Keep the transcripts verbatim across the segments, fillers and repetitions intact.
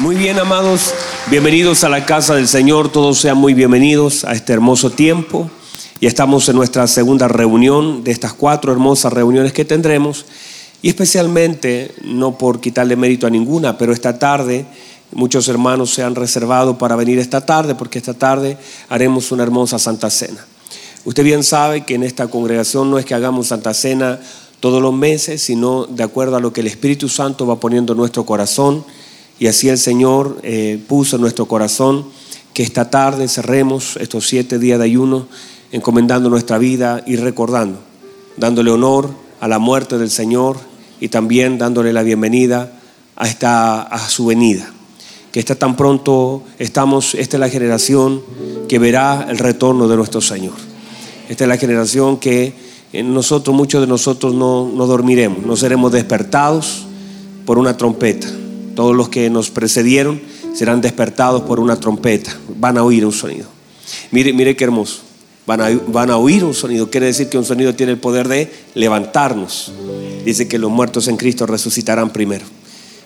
Muy bien, amados, bienvenidos a la casa del Señor. Todos sean muy bienvenidos a este hermoso tiempo. Ya estamos en nuestra segunda reunión de estas cuatro hermosas reuniones que tendremos. Y especialmente, no por quitarle mérito a ninguna, pero esta tarde muchos hermanos se han reservado para venir esta tarde, porque esta tarde haremos una hermosa Santa Cena. Usted bien sabe que en esta congregación no es que hagamos Santa Cena todos los meses, sino de acuerdo a lo que el Espíritu Santo va poniendo en nuestro corazón. Y así el Señor eh, puso en nuestro corazón que esta tarde cerremos estos siete días de ayuno encomendando nuestra vida y recordando, dándole honor a la muerte del Señor y también dándole la bienvenida a, esta, a su venida. Que está tan pronto, estamos, esta es la generación que verá el retorno de nuestro Señor. Esta es la generación que nosotros, muchos de nosotros no, no dormiremos, no seremos despertados por una trompeta. Todos los que nos precedieron serán despertados por una trompeta. Van a oír un sonido. Mire, mire qué hermoso. Van a, van a oír un sonido. Quiere decir que un sonido tiene el poder de levantarnos. Dice que los muertos en Cristo resucitarán primero.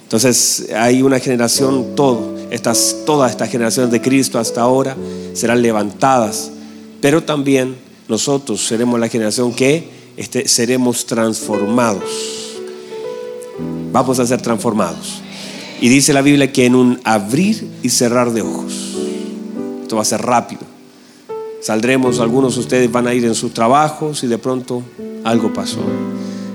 Entonces hay una generación, todo, estas, todas estas generaciones de Cristo hasta ahora serán levantadas. Pero también nosotros seremos la generación que este, seremos transformados. Vamos a ser transformados. Y dice la Biblia que en un abrir y cerrar de ojos, esto va a ser rápido, saldremos, algunos de ustedes van a ir en sus trabajos y de pronto algo pasó.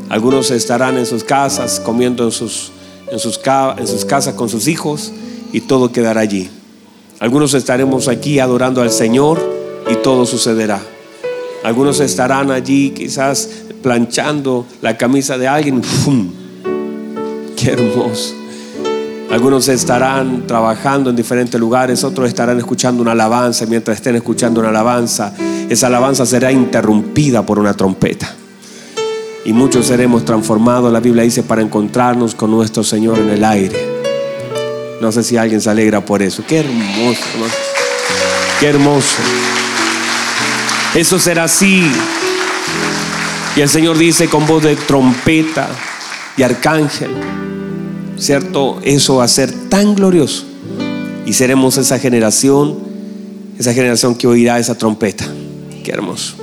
Algunos estarán en sus casas, comiendo en sus, en sus, en sus casas con sus hijos y todo quedará allí. Algunos estaremos aquí adorando al Señor y todo sucederá. Algunos estarán allí quizás planchando la camisa de alguien. ¡Fum! ¡Qué hermoso! Algunos estarán trabajando en diferentes lugares, otros estarán escuchando una alabanza. Mientras estén escuchando una alabanza, esa alabanza será interrumpida por una trompeta. Y muchos seremos transformados, la Biblia dice, para encontrarnos con nuestro Señor en el aire. No sé si alguien se alegra por eso. Qué hermoso, ¿no? Qué hermoso. Eso será así. Y el Señor dice con voz de trompeta y arcángel, ¿cierto? Eso va a ser tan glorioso. Y seremos esa generación, esa generación que oirá esa trompeta. Qué hermoso.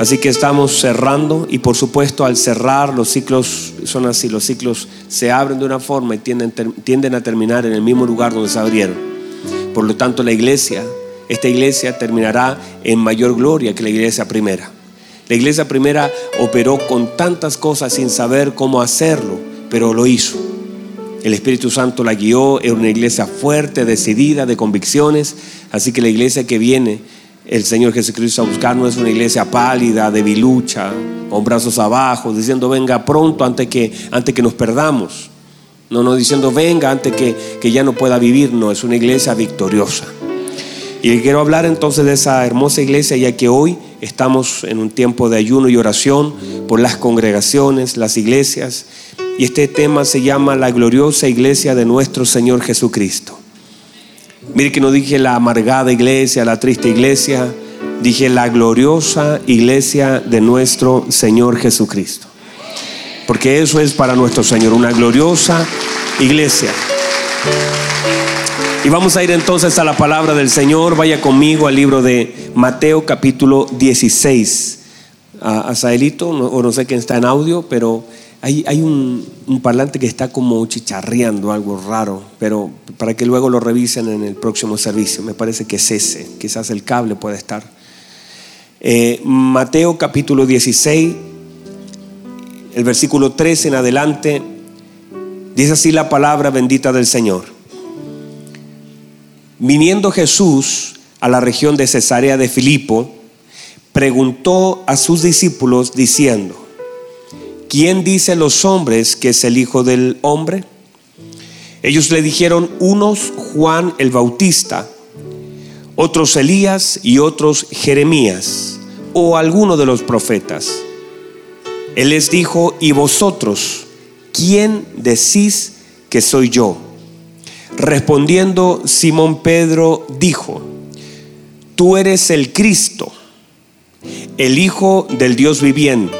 Así que estamos cerrando. Y por supuesto, al cerrar, los ciclos son así. Los ciclos se abren de una forma y tienden, tienden a terminar en el mismo lugar donde se abrieron. Por lo tanto, la iglesia, esta iglesia terminará en mayor gloria que la iglesia primera. La iglesia primera operó con tantas cosas sin saber cómo hacerlo, pero lo hizo. El Espíritu Santo la guió, en una iglesia fuerte, decidida, de convicciones. Así que la iglesia que viene el Señor Jesucristo a buscar no es una iglesia pálida, debilucha, con brazos abajo, diciendo venga pronto antes que, antes que nos perdamos. No, no diciendo venga antes que, que ya no pueda vivir. No, es una iglesia victoriosa. Y quiero hablar entonces de esa hermosa iglesia, ya que hoy estamos en un tiempo de ayuno y oración por las congregaciones, las iglesias. Y este tema se llama la gloriosa iglesia de nuestro Señor Jesucristo. Mire que no dije la amargada iglesia, la triste iglesia, dije la gloriosa iglesia de nuestro Señor Jesucristo. Porque eso es para nuestro Señor, una gloriosa iglesia. Y vamos a ir entonces a la palabra del Señor. Vaya conmigo al libro de Mateo capítulo dieciséis. Azaelito, no, o no sé quién está en audio, pero... Hay, hay un, un parlante que está como chicharreando algo raro, pero para que luego lo revisen en el próximo servicio. Me parece que es ese, quizás el cable puede estar. Eh, Mateo capítulo dieciséis, el versículo trece en adelante, dice así la palabra bendita del Señor. Viniendo Jesús a la región de Cesarea de Filipo, preguntó a sus discípulos diciendo: ¿Quién dice los hombres que es el Hijo del Hombre? Ellos le dijeron, unos Juan el Bautista, otros Elías y otros Jeremías o alguno de los profetas. Él les dijo, ¿y vosotros quién decís que soy yo? Respondiendo Simón Pedro dijo, tú eres el Cristo, el Hijo del Dios viviente.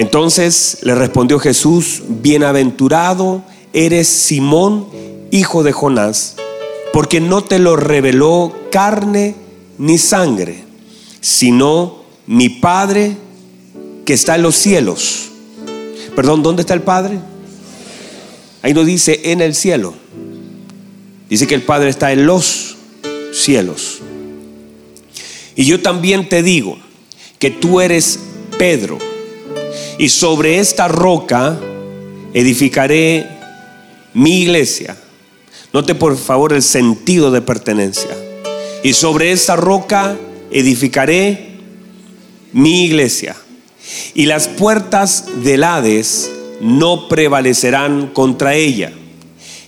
Entonces le respondió Jesús, bienaventurado eres Simón, hijo de Jonás, porque no te lo reveló carne ni sangre, sino mi Padre que está en los cielos. Perdón, ¿dónde está el Padre? Ahí no dice en el cielo. Dice que el Padre está en los cielos. Y yo también te digo que tú eres Pedro, y sobre esta roca edificaré mi iglesia. Note por favor el sentido de pertenencia. Y sobre esta roca edificaré mi iglesia, y las puertas del Hades no prevalecerán contra ella.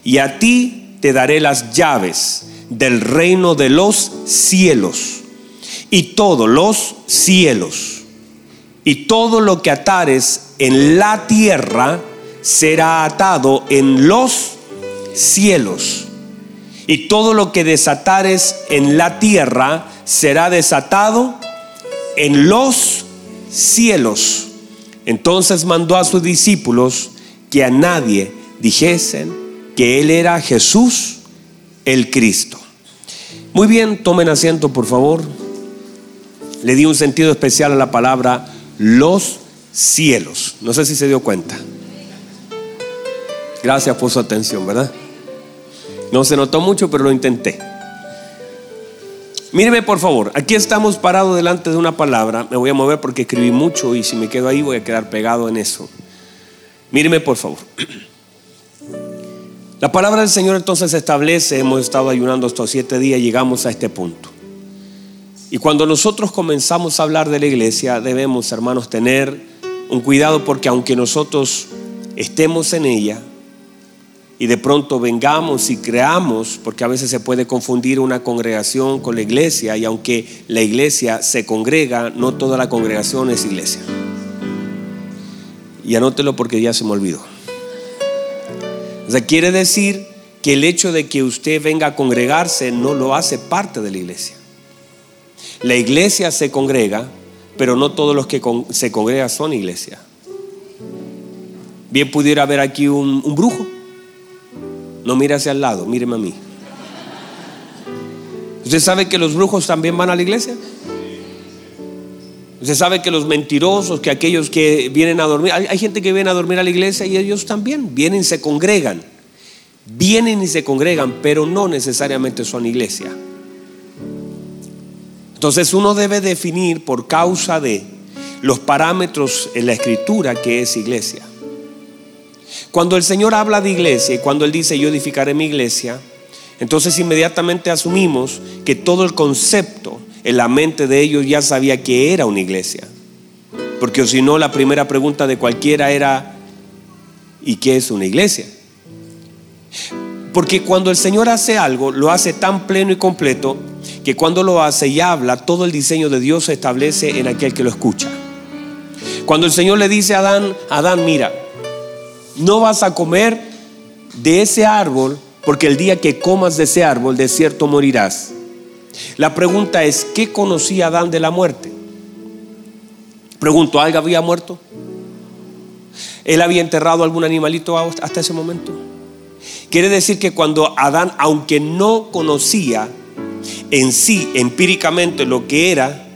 Y a ti te daré las llaves del reino de los cielos. Y todos los cielos y todo lo que atares en la tierra será atado en los cielos, y todo lo que desatares en la tierra será desatado en los cielos. Entonces mandó a sus discípulos que a nadie dijesen que él era Jesús el Cristo. Muy bien, tomen asiento por favor. Le di un sentido especial a la palabra los cielos. No sé si se dio cuenta. Gracias por su atención, ¿verdad? No se notó mucho, pero lo intenté. Míreme por favor, aquí estamos parados delante de una palabra. Me voy a mover porque escribí mucho, y si me quedo ahí voy a quedar pegado en eso. Míreme por favor. La palabra del Señor entonces se establece. Hemos estado ayunando estos siete días, llegamos a este punto. Y cuando nosotros comenzamos a hablar de la iglesia, debemos, hermanos, tener un cuidado, porque aunque nosotros estemos en ella y de pronto vengamos y creamos, porque a veces se puede confundir una congregación con la iglesia, y aunque la iglesia se congrega, no toda la congregación es iglesia. Y anótelo porque ya se me olvidó. O sea, quiere decir que el hecho de que usted venga a congregarse no lo hace parte de la iglesia. La iglesia se congrega, pero no todos los que con, se congregan son iglesia. Bien pudiera haber aquí un, un brujo. No mire hacia el lado, míreme a mí. ¿Usted sabe que los brujos también van a la iglesia? ¿Usted sabe que los mentirosos, que aquellos que vienen a dormir? Hay, hay gente que viene a dormir a la iglesia, y ellos también vienen y se congregan. Vienen y se congregan, pero no necesariamente son iglesia. Entonces uno debe definir por causa de los parámetros en la escritura que es iglesia. Cuando el Señor habla de iglesia y cuando Él dice yo edificaré mi iglesia, entonces inmediatamente asumimos que todo el concepto en la mente de ellos ya sabía que era una iglesia. Porque si no, la primera pregunta de cualquiera era ¿y qué es una iglesia? Porque cuando el Señor hace algo, lo hace tan pleno y completo que cuando lo hace y habla, todo el diseño de Dios se establece en aquel que lo escucha. Cuando el Señor le dice a Adán, Adán, mira, no vas a comer de ese árbol, porque el día que comas de ese árbol de cierto morirás. La pregunta es, ¿qué conocía Adán de la muerte? Pregunto, ¿algo había muerto? ¿Él había enterrado algún animalito hasta ese momento? Quiere decir que cuando Adán, aunque no conocía en sí, empíricamente lo que era,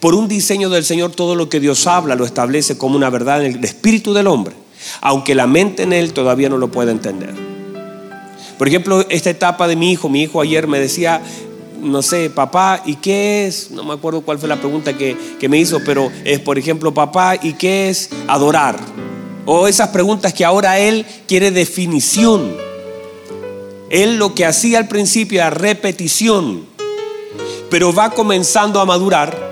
por un diseño del Señor, todo lo que Dios habla lo establece como una verdad en el espíritu del hombre, aunque la mente en él todavía no lo pueda entender. Por ejemplo, esta etapa de mi hijo, mi hijo ayer me decía, no sé, papá, ¿y qué es? No me acuerdo cuál fue la pregunta que, que me hizo, pero es, por ejemplo, papá, ¿y qué es adorar? O esas preguntas que ahora él quiere definición. Él lo que hacía al principio era repetición, pero va comenzando a madurar,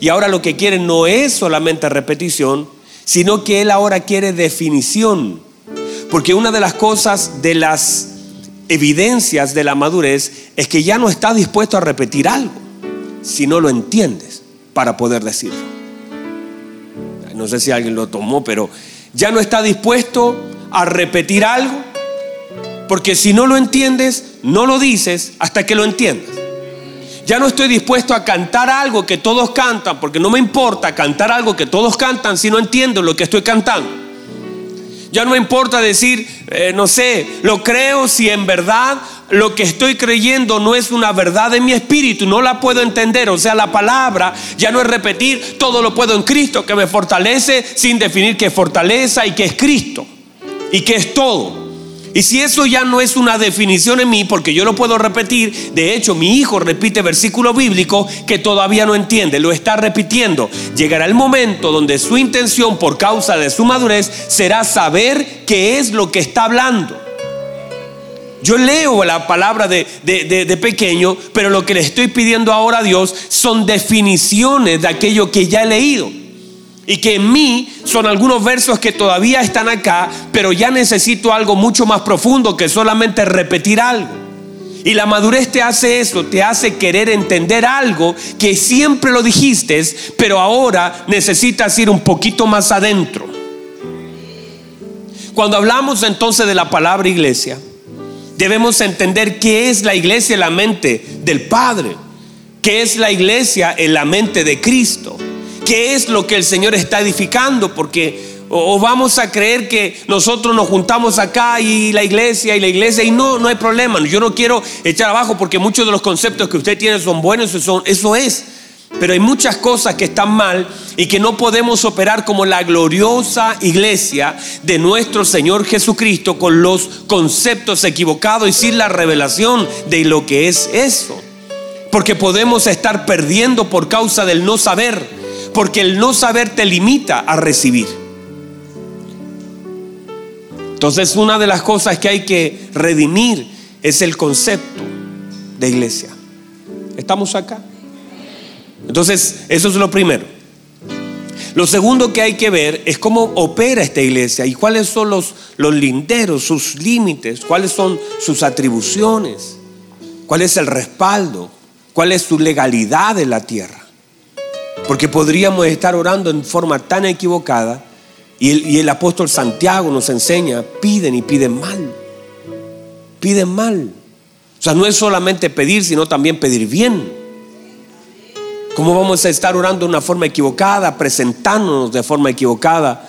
y ahora lo que quiere no es solamente repetición, sino que él ahora quiere definición. Porque una de las cosas, de las evidencias de la madurez, es que ya no está dispuesto a repetir algo si no lo entiendes para poder decirlo. No sé si alguien lo tomó, pero ya no está dispuesto a repetir algo, porque si no lo entiendes, no lo dices hasta que lo entiendas. Ya no estoy dispuesto a cantar algo que todos cantan, porque no me importa cantar algo que todos cantan si no entiendo lo que estoy cantando. Ya no me importa decir, eh, no sé, lo creo si en verdad lo que estoy creyendo no es una verdad en mi espíritu, no la puedo entender. O sea, la palabra ya no es repetir todo lo puedo en Cristo que me fortalece, sin definir qué es fortaleza y qué es Cristo y qué es todo. Y si eso ya no es una definición en mí, porque yo lo puedo repetir. De hecho, mi hijo repite versículos bíblicos que todavía no entiende, lo está repitiendo. Llegará el momento donde su intención, por causa de su madurez, será saber qué es lo que está hablando. Yo leo la palabra de, de, de, de pequeño, pero lo que le estoy pidiendo ahora a Dios son definiciones de aquello que ya he leído. Y que en mí son algunos versos que todavía están acá, pero ya necesito algo mucho más profundo que solamente repetir algo. Y la madurez te hace eso, te hace querer entender algo que siempre lo dijiste, pero ahora necesitas ir un poquito más adentro. Cuando hablamos entonces de la palabra iglesia, debemos entender qué es la iglesia en la mente del Padre, qué es la iglesia en la mente de Cristo. ¿Qué es lo que el Señor está edificando? Porque o vamos a creer que nosotros nos juntamos acá y la iglesia y la iglesia y no, no hay problema. Yo no quiero echar abajo porque muchos de los conceptos que usted tiene son buenos, son, eso es. Pero hay muchas cosas que están mal y que no podemos operar como la gloriosa iglesia de nuestro Señor Jesucristo con los conceptos equivocados y sin la revelación de lo que es eso. Porque podemos estar perdiendo por causa del no saber. Porque el no saber te limita a recibir. Entonces, una de las cosas que hay que redimir es el concepto de iglesia. ¿Estamos acá? Entonces, eso es lo primero. Lo segundo que hay que ver es cómo opera esta iglesia y cuáles son los, los linderos, sus límites, cuáles son sus atribuciones, cuál es el respaldo, cuál es su legalidad en la tierra. Porque podríamos estar orando en forma tan equivocada. Y el, y el apóstol Santiago nos enseña, piden y piden mal. Piden mal. O sea, no es solamente pedir, sino también pedir bien. ¿Cómo vamos a estar orando de una forma equivocada, presentándonos de forma equivocada,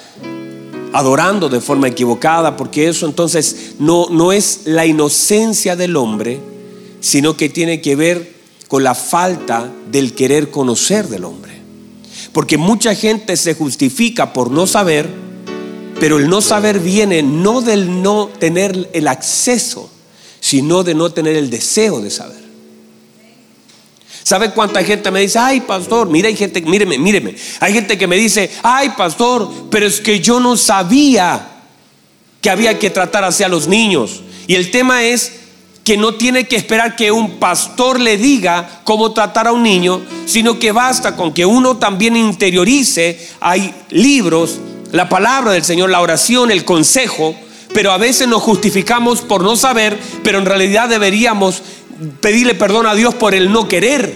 adorando de forma equivocada? Porque eso entonces no, no es la inocencia del hombre, sino que tiene que ver con la falta del querer conocer del hombre. Porque mucha gente se justifica por no saber, pero el no saber viene no del no tener el acceso, sino de no tener el deseo de saber. ¿Sabe cuánta gente me dice, ay pastor, mire, hay gente, míreme, míreme, hay gente que me dice, ay pastor, pero es que yo no sabía que había que tratar hacia los niños? Y el tema es que no tiene que esperar que un pastor le diga cómo tratar a un niño, sino que basta con que uno también interiorice. Hay libros, la palabra del Señor, la oración, el consejo, pero a veces nos justificamos por no saber, pero en realidad deberíamos pedirle perdón a Dios por el no querer.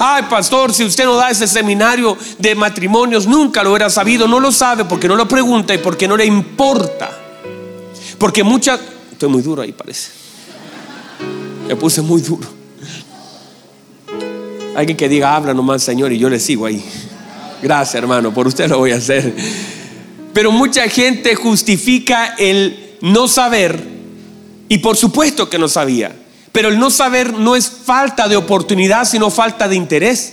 Ay pastor, si usted no da ese seminario de matrimonios, nunca lo hubiera sabido. No lo sabe porque no lo pregunta y porque no le importa. Porque muchas... Estoy muy duro ahí, parece. Me puse muy duro. Alguien que diga, habla nomás, Señor, y yo le sigo ahí. Gracias, hermano, por usted lo voy a hacer. Pero mucha gente justifica el no saber, y por supuesto que no sabía. Pero el no saber no es falta de oportunidad, sino falta de interés.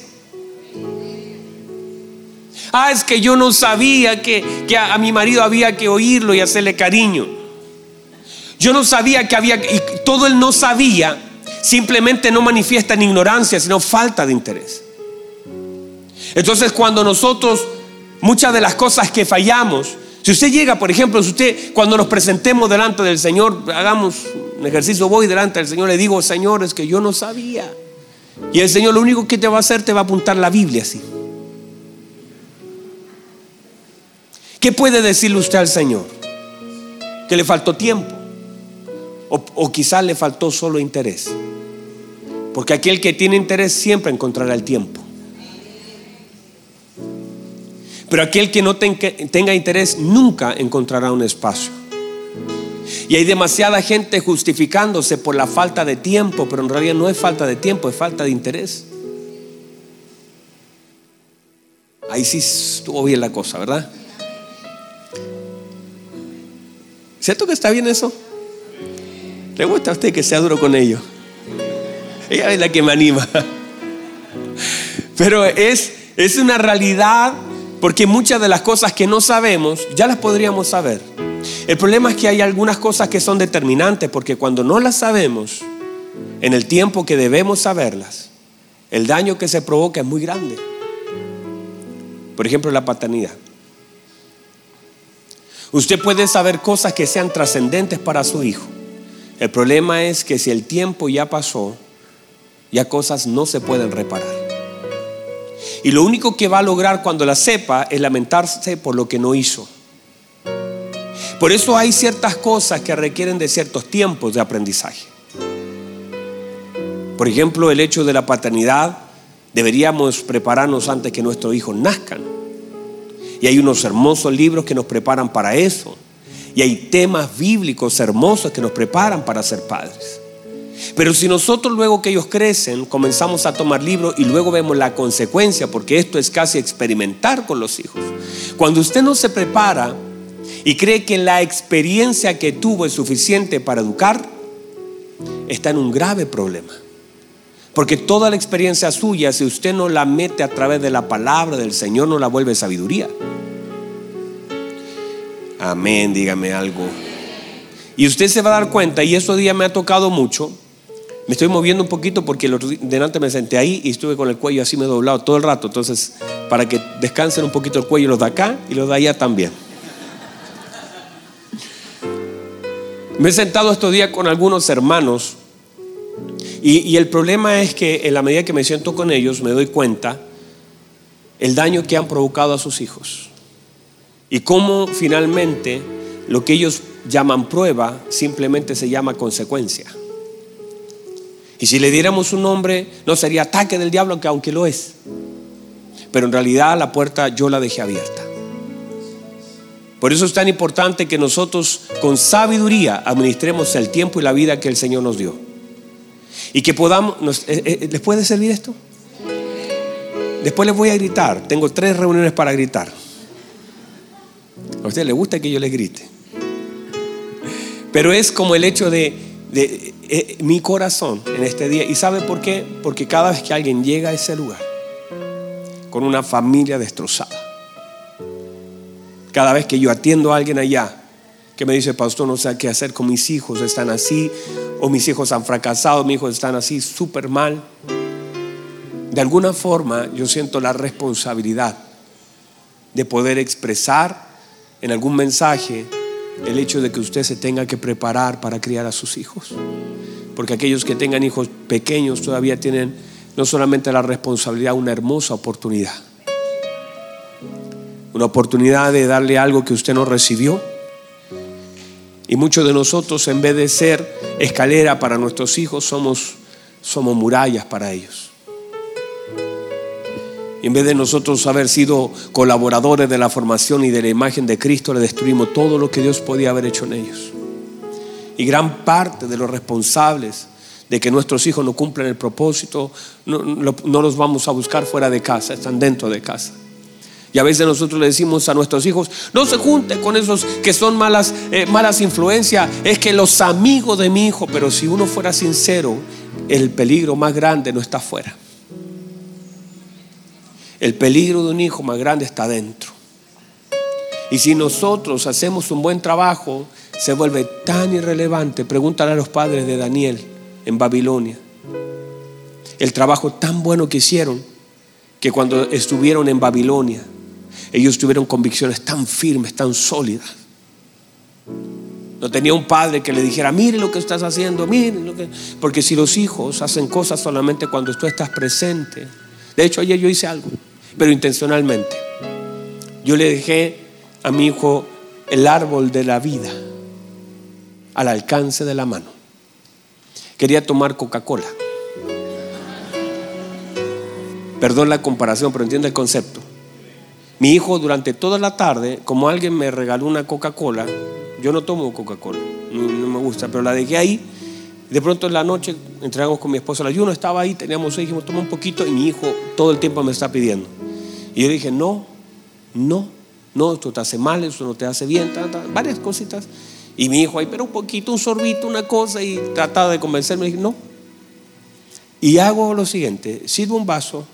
Ah, es que yo no sabía que, que a, a mi marido había que oírlo y hacerle cariño. Yo no sabía que había, y todo el no sabía simplemente no manifiesta en ignorancia, sino falta de interés. Entonces, cuando nosotros, muchas de las cosas que fallamos, si usted llega, por ejemplo, si usted, cuando nos presentemos delante del Señor, hagamos un ejercicio, voy delante del Señor, le digo, Señor, es que yo no sabía. Y el Señor lo único que te va a hacer, te va a apuntar la Biblia así. ¿Qué puede decirle usted al Señor? Que le faltó tiempo. O, o quizás le faltó solo interés. Porque aquel que tiene interés siempre encontrará el tiempo. Pero aquel que no ten, tenga interés nunca encontrará un espacio. Y hay demasiada gente justificándose por la falta de tiempo, pero en realidad no es falta de tiempo, es falta de interés. Ahí sí estuvo bien la cosa, ¿verdad? ¿Cierto que está bien eso? ¿Le gusta a usted que sea duro con ellos? Ella es la que me anima. Pero es, es una realidad, porque muchas de las cosas que no sabemos ya las podríamos saber. El problema es que hay algunas cosas que son determinantes, porque cuando no las sabemos en el tiempo que debemos saberlas, el daño que se provoca es muy grande. Por ejemplo, la paternidad. Usted puede saber cosas que sean trascendentes para su hijo. El problema es que si el tiempo ya pasó, ya cosas no se pueden reparar. Y lo único que va a lograr cuando la sepa es lamentarse por lo que no hizo. Por eso hay ciertas cosas que requieren de ciertos tiempos de aprendizaje. Por ejemplo, el hecho de la paternidad, deberíamos prepararnos antes que nuestros hijos nazcan. Y hay unos hermosos libros que nos preparan para eso. Y hay temas bíblicos hermosos que nos preparan para ser padres. Pero si nosotros luego que ellos crecen comenzamos a tomar libros y luego vemos la consecuencia, porque esto es casi experimentar con los hijos. Cuando usted no se prepara y cree que la experiencia que tuvo es suficiente para educar, está en un grave problema. Porque toda la experiencia suya, si usted no la mete a través de la palabra del Señor, no la vuelve sabiduría. Amén, dígame algo. Y usted se va a dar cuenta, y estos días me ha tocado mucho. Me estoy moviendo un poquito porque el otro día, delante me senté ahí y estuve con el cuello así me doblado todo el rato. Entonces, para que descansen un poquito el cuello, los de acá y los de allá también. Me he sentado estos días con algunos hermanos y, y el problema es que en la medida que me siento con ellos me doy cuenta el daño que han provocado a sus hijos y cómo finalmente lo que ellos llaman prueba simplemente se llama consecuencia. Y si le diéramos un nombre no sería ataque del diablo, que aunque lo es, pero en realidad la puerta yo la dejé abierta. Por eso es tan importante que nosotros con sabiduría administremos el tiempo y la vida que el Señor nos dio. Y que podamos nos, eh, eh, ¿les puede servir esto? Después les voy a gritar. Tengo tres reuniones para gritar. A usted le gusta que yo les grite. Pero es como el hecho de, de eh, mi corazón en este día. ¿Y sabe por qué? Porque cada vez que alguien llega a ese lugar con una familia destrozada, cada vez que yo atiendo a alguien allá que me dice, pastor, no sé qué hacer con mis hijos, están así, o mis hijos han fracasado, mis hijos están así, súper mal. De alguna forma yo siento la responsabilidad de poder expresar en algún mensaje el hecho de que usted se tenga que preparar para criar a sus hijos. Porque aquellos que tengan hijos pequeños todavía tienen no solamente la responsabilidad, una hermosa oportunidad. Una oportunidad de darle algo que usted no recibió. Y muchos de nosotros, en vez de ser escalera para nuestros hijos, somos, somos murallas para ellos. Y en vez de nosotros haber sido colaboradores de la formación y de la imagen de Cristo, le destruimos todo lo que Dios podía haber hecho en ellos. Y gran parte de los responsables de que nuestros hijos no cumplan el propósito, no, no, no los vamos a buscar fuera de casa, están dentro de casa. Y a veces nosotros le decimos a nuestros hijos, no se junten con esos que son malas, eh, malas influencias, es que los amigos de mi hijo. Pero si uno fuera sincero, el peligro más grande no está afuera. El peligro de un hijo más grande está dentro. Y si nosotros hacemos un buen trabajo, se vuelve tan irrelevante. Pregúntale a los padres de Daniel en Babilonia el trabajo tan bueno que hicieron, que cuando estuvieron en Babilonia ellos tuvieron convicciones tan firmes, tan sólidas. No tenía un padre que le dijera, mire lo que estás haciendo, mire lo que... Porque si los hijos hacen cosas solamente cuando tú estás presente. De hecho, ayer yo hice algo, pero intencionalmente. Yo le dejé a mi hijo el árbol de la vida al alcance de la mano. Quería tomar Coca-Cola. Perdón la comparación, pero entiende el concepto. Mi hijo durante toda la tarde, como alguien me regaló una Coca-Cola, yo no tomo Coca-Cola, no, no me gusta, pero la dejé ahí. De pronto en la noche entregamos con mi esposa el ayuno, estaba ahí, teníamos seis, dijimos toma un poquito, y mi hijo todo el tiempo me está pidiendo. Y yo dije no, no, no, esto te hace mal, esto no te hace bien, ta, ta, varias cositas. Y mi hijo ahí, pero un poquito, un sorbito, una cosa, y trataba de convencerme. Y dije, no. Y hago lo siguiente: sirvo un vaso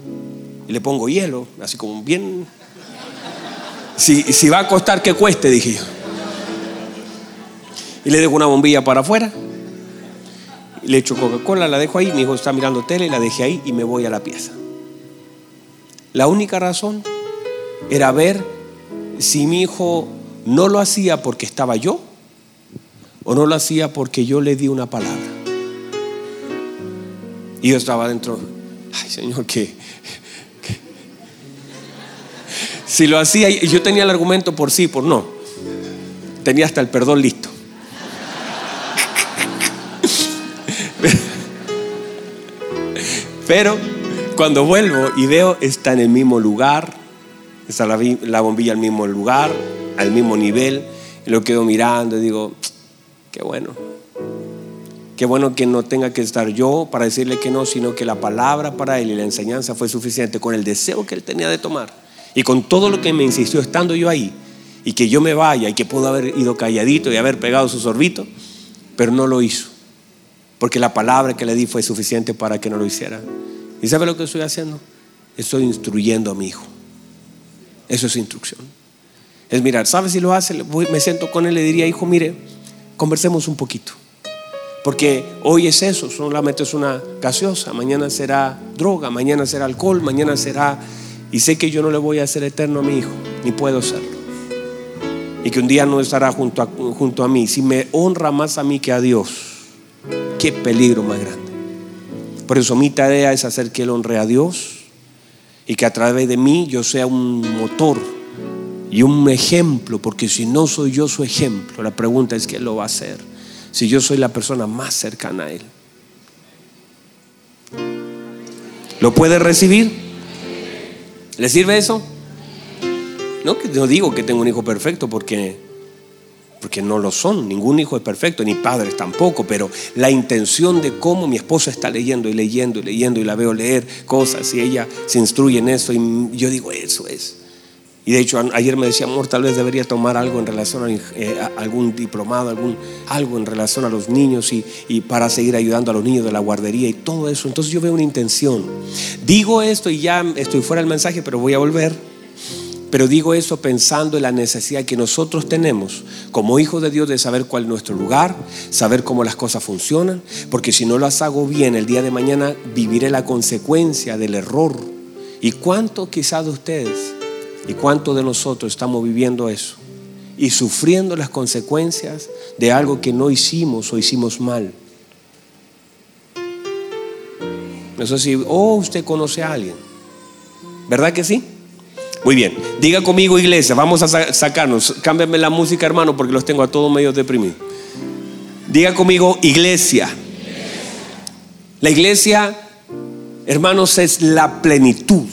y le pongo hielo, así como bien. Si, si va a costar que cueste, dije yo. Y le dejo una bombilla para afuera. Le echo Coca-Cola, la dejo ahí. Mi hijo está mirando tele, la dejé ahí y me voy a la pieza. La única razón era ver si mi hijo no lo hacía porque estaba yo o no lo hacía porque yo le di una palabra. Y yo estaba adentro, ay Señor, que si lo hacía, yo tenía el argumento por sí y por no. Tenía hasta el perdón listo. Pero cuando vuelvo y veo, está en el mismo lugar, está la, la bombilla al mismo lugar, al mismo nivel. Y lo quedo mirando y digo, qué bueno, qué bueno que no tenga que estar yo para decirle que no, sino que la palabra para él y la enseñanza fue suficiente con el deseo que él tenía de tomar y con todo lo que me insistió estando yo ahí, y que yo me vaya, y que pudo haber ido calladito y haber pegado su sorbito, pero no lo hizo porque la palabra que le di fue suficiente para que no lo hiciera. ¿Y sabe lo que estoy haciendo? Estoy instruyendo a mi hijo. Eso es instrucción. Es mirar, ¿sabe si lo hace? Voy, me siento con él, le diría, hijo, mire, conversemos un poquito. Porque hoy es eso, solamente es una gaseosa. Mañana será droga, mañana será alcohol, mañana será... Y sé que yo no le voy a hacer eterno a mi hijo, ni puedo serlo. Y que un día no estará junto a, junto a mí. Si me honra más a mí que a Dios, qué peligro más grande. Por eso mi tarea es hacer que él honre a Dios y que a través de mí yo sea un motor y un ejemplo, porque si no soy yo su ejemplo, la pregunta es ¿quién lo va a hacer? Si yo soy la persona más cercana a él. ¿Lo puede recibir? ¿Le sirve eso? No, que no digo que tengo un hijo perfecto, porque, porque no lo son. Ningún hijo es perfecto, ni padres tampoco. Pero la intención de cómo mi esposa está leyendo y leyendo y leyendo, y la veo leer cosas y ella se instruye en eso, y yo digo, eso es. Y de hecho ayer me decía, amor, tal vez debería tomar algo en relación a, eh, a algún diplomado, algún, algo en relación a los niños y, y para seguir ayudando a los niños de la guardería y todo eso. Entonces yo veo una intención. Digo esto y ya estoy fuera del mensaje, pero voy a volver. Pero digo eso pensando en la necesidad que nosotros tenemos como hijos de Dios de saber cuál es nuestro lugar, saber cómo las cosas funcionan, porque si no las hago bien, el día de mañana viviré la consecuencia del error. ¿Y cuánto quizás de ustedes y cuánto de nosotros estamos viviendo eso y sufriendo las consecuencias de algo que no hicimos o hicimos mal? No sé si, oh, usted conoce a alguien, ¿verdad que sí? Muy bien, diga conmigo, iglesia. Vamos a sacarnos, cámbienme la música, hermano, porque los tengo a todos medio deprimidos. Diga conmigo, iglesia. La iglesia, hermanos, es la plenitud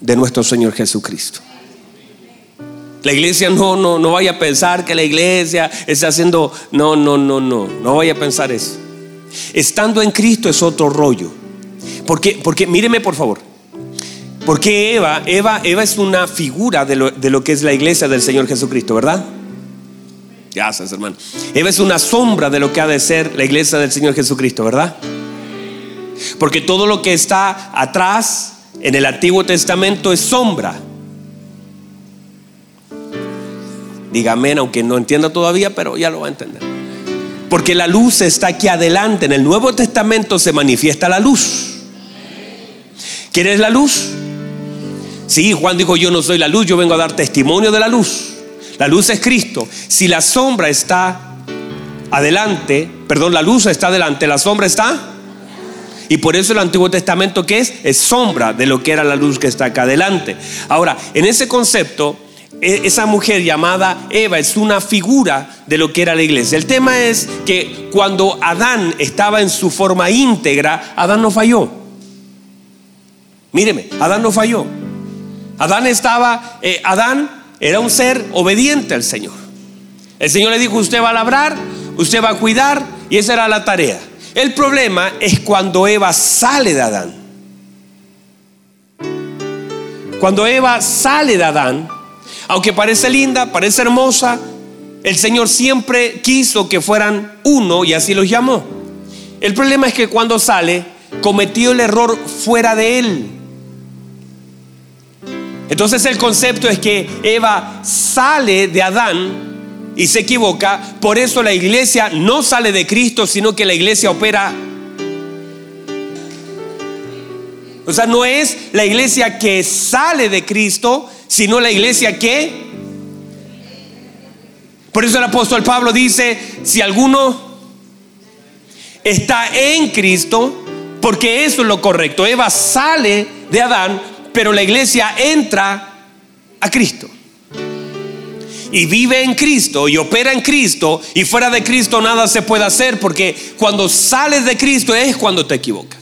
de nuestro Señor Jesucristo. La iglesia no, no, no vaya a pensar que la iglesia está haciendo, no, no, no, no, no vaya a pensar eso. Estando en Cristo es otro rollo. Porque, porque míreme por favor. Porque Eva, Eva, Eva es una figura de lo, de lo que es la iglesia del Señor Jesucristo, ¿verdad? Gracias, hermano. Eva es una sombra de lo que ha de ser la iglesia del Señor Jesucristo, ¿verdad? Porque todo lo que está atrás en el Antiguo Testamento es sombra. Dígame, aunque no entienda todavía, pero ya lo va a entender. Porque la luz está aquí adelante. En el Nuevo Testamento se manifiesta la luz. ¿Quién es la luz? Sí, Juan dijo, yo no soy la luz, yo vengo a dar testimonio de la luz. La luz es Cristo. Si la sombra está adelante, perdón, la luz está adelante, la sombra está. Y por eso el Antiguo Testamento, ¿qué es? Es sombra de lo que era la luz que está acá adelante. Ahora, en ese concepto, esa mujer llamada Eva es una figura de lo que era la iglesia. El tema es que cuando Adán estaba en su forma íntegra, Adán no falló. Míreme, Adán no falló. Adán estaba, eh, Adán era un ser obediente al Señor. El Señor le dijo, usted va a labrar, usted va a cuidar, y esa era la tarea. El problema es cuando Eva sale de Adán. Cuando Eva sale de Adán, aunque parece linda, parece hermosa, El Señor siempre quiso que fueran uno y así los llamó. El problema es que cuando sale, cometió el error fuera de él. Entonces el concepto es que Eva sale de Adán y se equivoca. Por eso la iglesia no sale de Cristo, sino que la iglesia opera. O sea, no es la iglesia que sale de Cristo, sino la iglesia que... Por eso el apóstol Pablo dice: si alguno está en Cristo, porque eso es lo correcto. Eva sale de Adán, pero la iglesia entra a Cristo y vive en Cristo y opera en Cristo, y fuera de Cristo nada se puede hacer, porque cuando sales de Cristo es cuando te equivocas.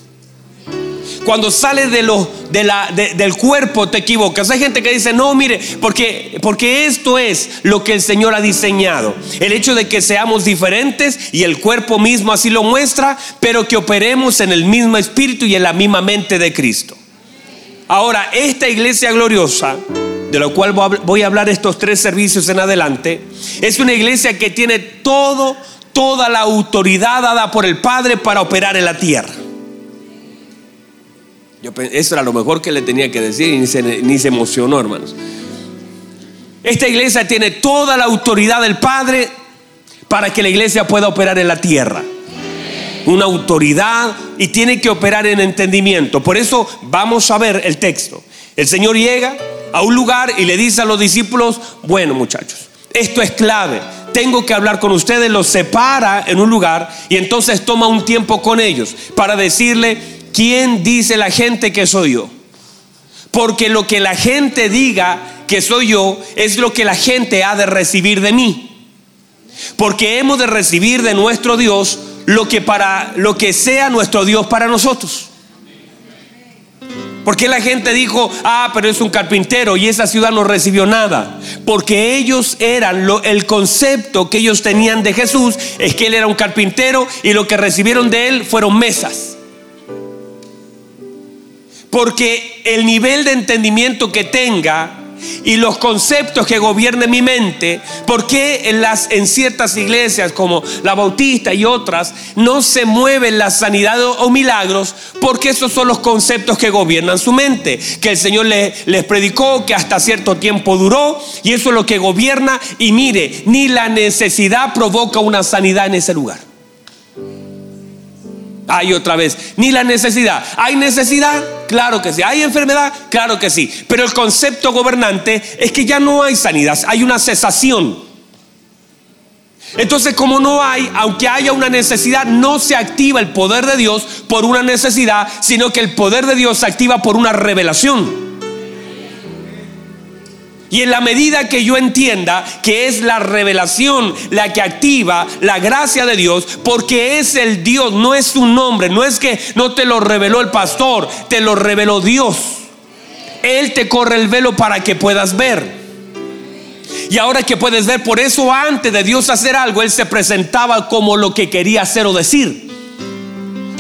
Cuando sales de los, de la, de, del cuerpo te equivocas. Hay gente que dice: no, mire, porque, porque esto es lo que el Señor ha diseñado. El hecho de que seamos diferentes, y el cuerpo mismo así lo muestra, pero que operemos en el mismo espíritu y en la misma mente de Cristo. Ahora, esta iglesia gloriosa, de la cual voy a hablar estos tres servicios en adelante, es una iglesia que tiene todo, toda la autoridad dada por el Padre para operar en la tierra. Yo, eso era lo mejor que le tenía que decir, y ni se, ni se emocionó, hermanos. Esta iglesia tiene toda la autoridad del Padre para que la iglesia pueda operar en la tierra. Una autoridad, y tiene que operar en entendimiento. Por eso vamos a ver el texto. El Señor llega a un lugar y le dice a los discípulos: bueno, muchachos, esto es clave, tengo que hablar con ustedes. Los separa en un lugar y entonces toma un tiempo con ellos para decirle: ¿quién dice la gente que soy yo? Porque lo que la gente diga que soy yo es lo que la gente ha de recibir de mí. Porque hemos de recibir de nuestro Dios lo que, para, lo que sea nuestro Dios para nosotros. Porque la gente dijo: ah, pero es un carpintero y esa ciudad no recibió nada. Porque ellos eran lo, el concepto que ellos tenían de Jesús es que él era un carpintero, y lo que recibieron de él fueron mesas. Porque el nivel de entendimiento que tenga y los conceptos que gobiernen mi mente, porque en, las, en ciertas iglesias como la Bautista y otras no se mueven la sanidad o, o milagros, porque esos son los conceptos que gobiernan su mente, que el Señor le, les predicó, que hasta cierto tiempo duró, y eso es lo que gobierna. Y mire, ni la necesidad provoca una sanidad en ese lugar. Hay otra vez, ni la necesidad. ¿Hay necesidad? Claro que sí. ¿Hay enfermedad? Claro que sí. Pero el concepto gobernante es que ya no hay sanidad, hay una cesación. Entonces, como no hay, aunque haya una necesidad, no se activa el poder de Dios por una necesidad, sino que el poder de Dios se activa por una revelación. Y en la medida que yo entienda que es la revelación la que activa la gracia de Dios, porque es el Dios, no es un nombre, no es que no te lo reveló el pastor, te lo reveló Dios. Él te corre el velo para que puedas ver. Y ahora que puedes ver, por eso antes de Dios hacer algo, Él se presentaba como lo que quería hacer o decir.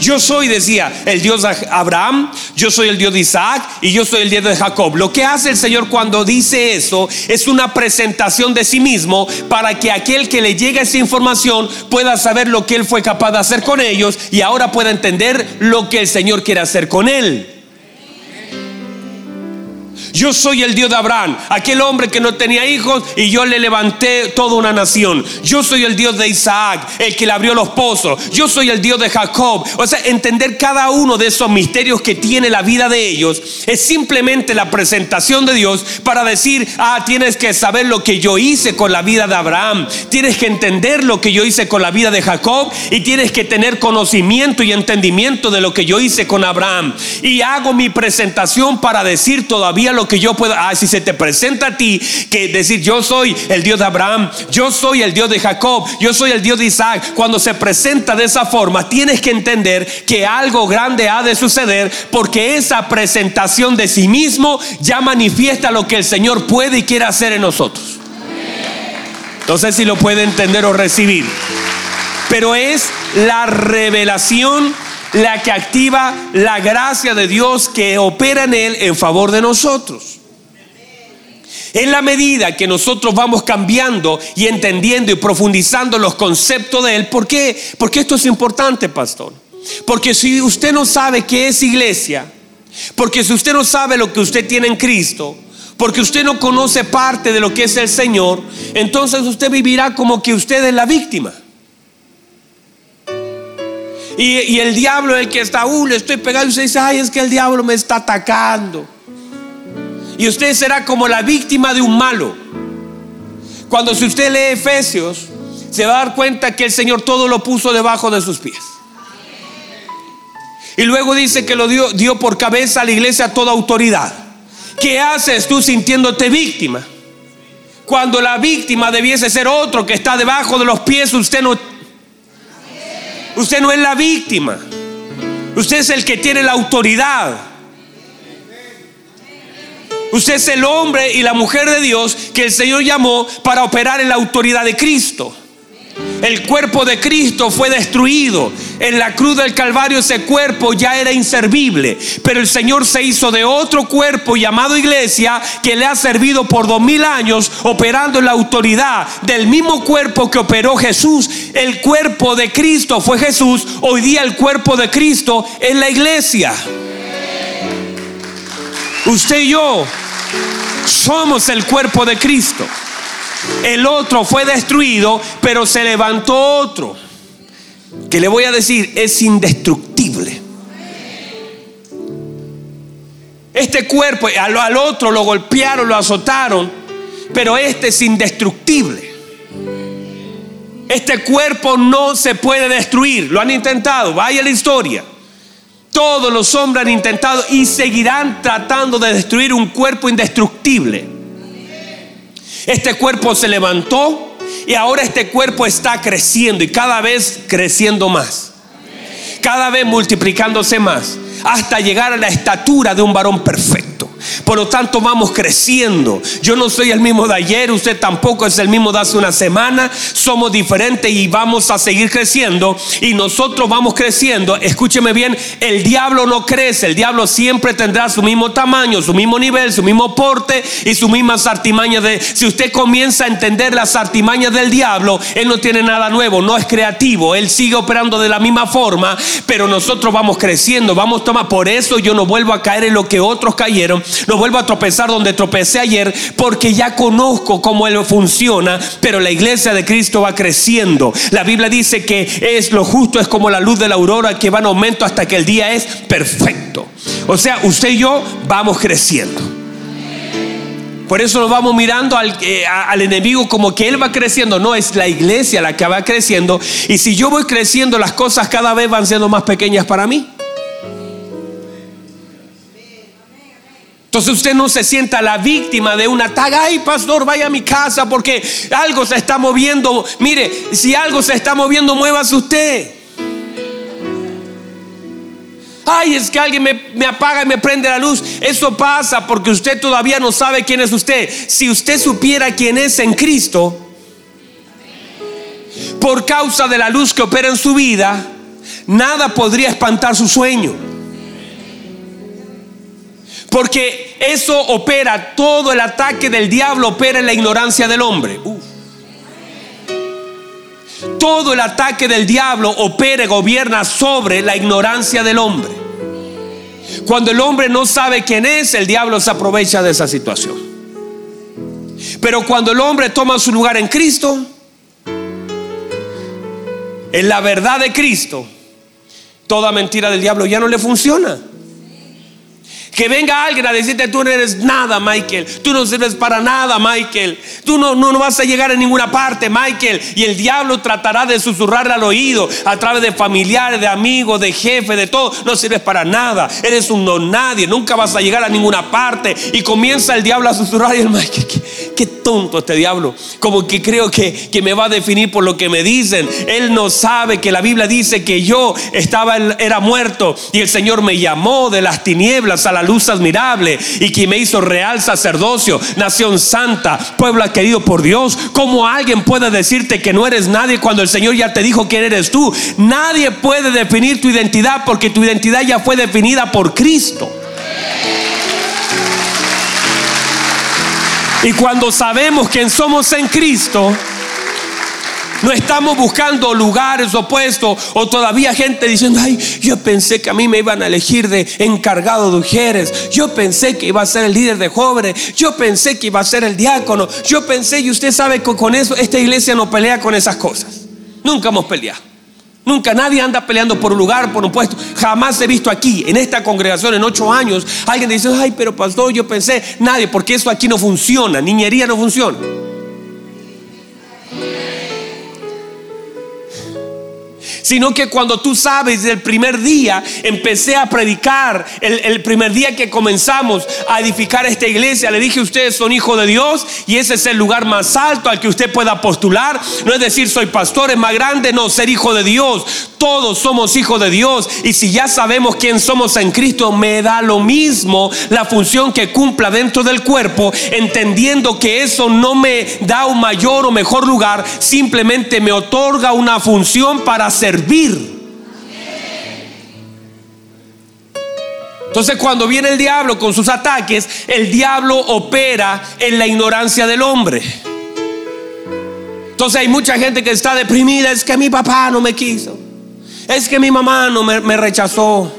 Yo soy, decía, el Dios de Abraham, yo soy el Dios de Isaac y yo soy el Dios de Jacob. Lo que hace el Señor cuando dice eso es una presentación de sí mismo, para que aquel que le llega esa información pueda saber lo que Él fue capaz de hacer con ellos, y ahora pueda entender lo que el Señor quiere hacer con él. Yo soy el Dios de Abraham, aquel hombre que no tenía hijos, y yo le levanté toda una nación. Yo soy el Dios de Isaac, el que le abrió los pozos. Yo soy el Dios de Jacob. O sea, entender cada uno de esos misterios que tiene la vida de ellos es simplemente la presentación de Dios para decir: ah, tienes que saber lo que yo hice con la vida de Abraham, tienes que entender lo que yo hice con la vida de Jacob, y tienes que tener conocimiento y entendimiento de lo que yo hice con Abraham. Y hago mi presentación para decir todavía lo que yo pueda. Ah, si se te presenta a ti que decir: yo soy el Dios de Abraham, yo soy el Dios de Jacob, yo soy el Dios de Isaac, cuando se presenta de esa forma, tienes que entender que algo grande ha de suceder, porque esa presentación de sí mismo ya manifiesta lo que el Señor puede y quiere hacer en nosotros. No sé si lo puede entender o recibir, pero es la revelación la que activa la gracia de Dios que opera en él en favor de nosotros. En la medida que nosotros vamos cambiando y entendiendo y profundizando los conceptos de Él. ¿Por qué? Porque esto es importante, pastor. Porque si usted no sabe qué es iglesia, porque si usted no sabe lo que usted tiene en Cristo, porque usted no conoce parte de lo que es el Señor, entonces usted vivirá como que usted es la víctima. Y, y el diablo, el que está, uh, le estoy pegando, y usted dice, ay, es que el diablo me está atacando. Y usted será como la víctima de un malo. Cuando si usted lee Efesios, se va a dar cuenta que el Señor todo lo puso debajo de sus pies. Y luego dice que lo dio, dio por cabeza a la iglesia toda autoridad. ¿Qué haces tú sintiéndote víctima? Cuando la víctima debiese ser otro que está debajo de los pies. Usted no, usted no es la víctima. Usted es el que tiene la autoridad. Usted es el hombre y la mujer de Dios que el Señor llamó para operar en la autoridad de Cristo. El cuerpo de Cristo fue destruido en la cruz del Calvario. Ese cuerpo ya era inservible, pero el Señor se hizo de otro cuerpo llamado iglesia, que le ha servido por dos mil años operando en la autoridad del mismo cuerpo que operó Jesús. El cuerpo de Cristo fue Jesús. Hoy día el cuerpo de Cristo es la iglesia. Usted y yo somos el cuerpo de Cristo. El otro fue destruido, pero se levantó otro que, le voy a decir, es indestructible. Este cuerpo, al, al otro lo golpearon, lo azotaron, pero este es indestructible. Este cuerpo no se puede destruir. Lo han intentado, vaya la historia. Todos los hombres han intentado y seguirán tratando de destruir un cuerpo indestructible. Este cuerpo se levantó y ahora este cuerpo está creciendo, y cada vez creciendo más, cada vez multiplicándose más, hasta llegar a la estatura de un varón perfecto. Por lo tanto, vamos creciendo. Yo no soy el mismo de ayer, usted tampoco es el mismo de hace una semana. Somos diferentes y vamos a seguir creciendo. Y nosotros vamos creciendo. Escúcheme bien, el diablo no crece. El diablo siempre tendrá su mismo tamaño, su mismo nivel, su mismo porte y sus mismas artimañas. De, si usted comienza a entender las artimañas del diablo, él no tiene nada nuevo, no es creativo. Él sigue operando de la misma forma, pero nosotros vamos creciendo, vamos a tomar. Por eso yo no vuelvo a caer en lo que otros cayeron. No vuelvo a tropezar donde tropecé ayer, porque ya conozco cómo Él funciona. Pero la iglesia de Cristo va creciendo. La Biblia dice que es lo justo es como la luz de la aurora, que va en aumento hasta que el día es perfecto. O sea, usted y yo vamos creciendo. Por eso nos vamos mirando al, eh, al enemigo como que él va creciendo. No, es la iglesia la que va creciendo. Y si yo voy creciendo, las cosas cada vez van siendo más pequeñas para mí. Entonces usted no se sienta la víctima de una taga. Ay, pastor, vaya a mi casa porque algo se está moviendo. Mire, si algo se está moviendo, muévase usted. Ay, es que alguien me, me apaga y me prende la luz. Eso pasa porque usted todavía no sabe quién es usted. Si usted supiera quién es en Cristo, por causa de la luz que opera en su vida, nada podría espantar su sueño. Porque eso opera, todo el ataque del diablo opera en la ignorancia del hombre. Uf. Todo el ataque del diablo opera y gobierna sobre la ignorancia del hombre. Cuando el hombre no sabe quién es, el diablo se aprovecha de esa situación. Pero cuando el hombre toma su lugar en Cristo, en la verdad de Cristo, toda mentira del diablo ya no le funciona. Que venga alguien a decirte: tú no eres nada, Michael, tú no sirves para nada, Michael, tú no, no, no vas a llegar a ninguna parte, Michael. Y el diablo tratará de susurrarle al oído a través de familiares, de amigos, de jefes, de todo. No sirves para nada, eres un don nadie, nunca vas a llegar a ninguna parte. Y comienza el diablo a susurrar. Y el Michael, qué, qué tonto este diablo, como que creo que, que me va a definir por lo que me dicen. Él no sabe que la Biblia dice que yo estaba, era muerto y el Señor me llamó de las tinieblas a la luz admirable, y que me hizo real sacerdocio, nación santa, pueblo querido por Dios. ¿Cómo alguien puede decirte que no eres nadie cuando el Señor ya te dijo quién eres tú? Nadie puede definir tu identidad, porque tu identidad ya fue definida por Cristo. Y cuando sabemos quién somos en Cristo, no estamos buscando lugares opuestos o todavía gente diciendo: ay, yo pensé que a mí me iban a elegir de encargado de mujeres, yo pensé que iba a ser el líder de jóvenes, yo pensé que iba a ser el diácono, yo pensé. Y usted sabe que con eso esta iglesia no pelea con esas cosas. Nunca hemos peleado, nunca nadie anda peleando por un lugar, por un puesto. Jamás he visto aquí en esta congregación en ocho años alguien dice: ay, pero pastor, yo pensé. Nadie, porque eso aquí no funciona. Niñería no funciona. Sino que cuando tú sabes, del primer día empecé a predicar, el, el primer día que comenzamos a edificar esta iglesia, le dije: ustedes son hijos de Dios y ese es el lugar más alto al que usted pueda postular. No es decir soy pastor, es más grande, no, ser hijo de Dios. Todos somos hijos de Dios, y si ya sabemos quién somos en Cristo, me da lo mismo la función que cumpla dentro del cuerpo, entendiendo que eso no me da un mayor o mejor lugar, simplemente me otorga una función para servir. Entonces, cuando viene el diablo con sus ataques, el diablo opera en la ignorancia del hombre. Entonces hay mucha gente que está deprimida: es que mi papá no me quiso, es que mi mamá no me, me rechazó,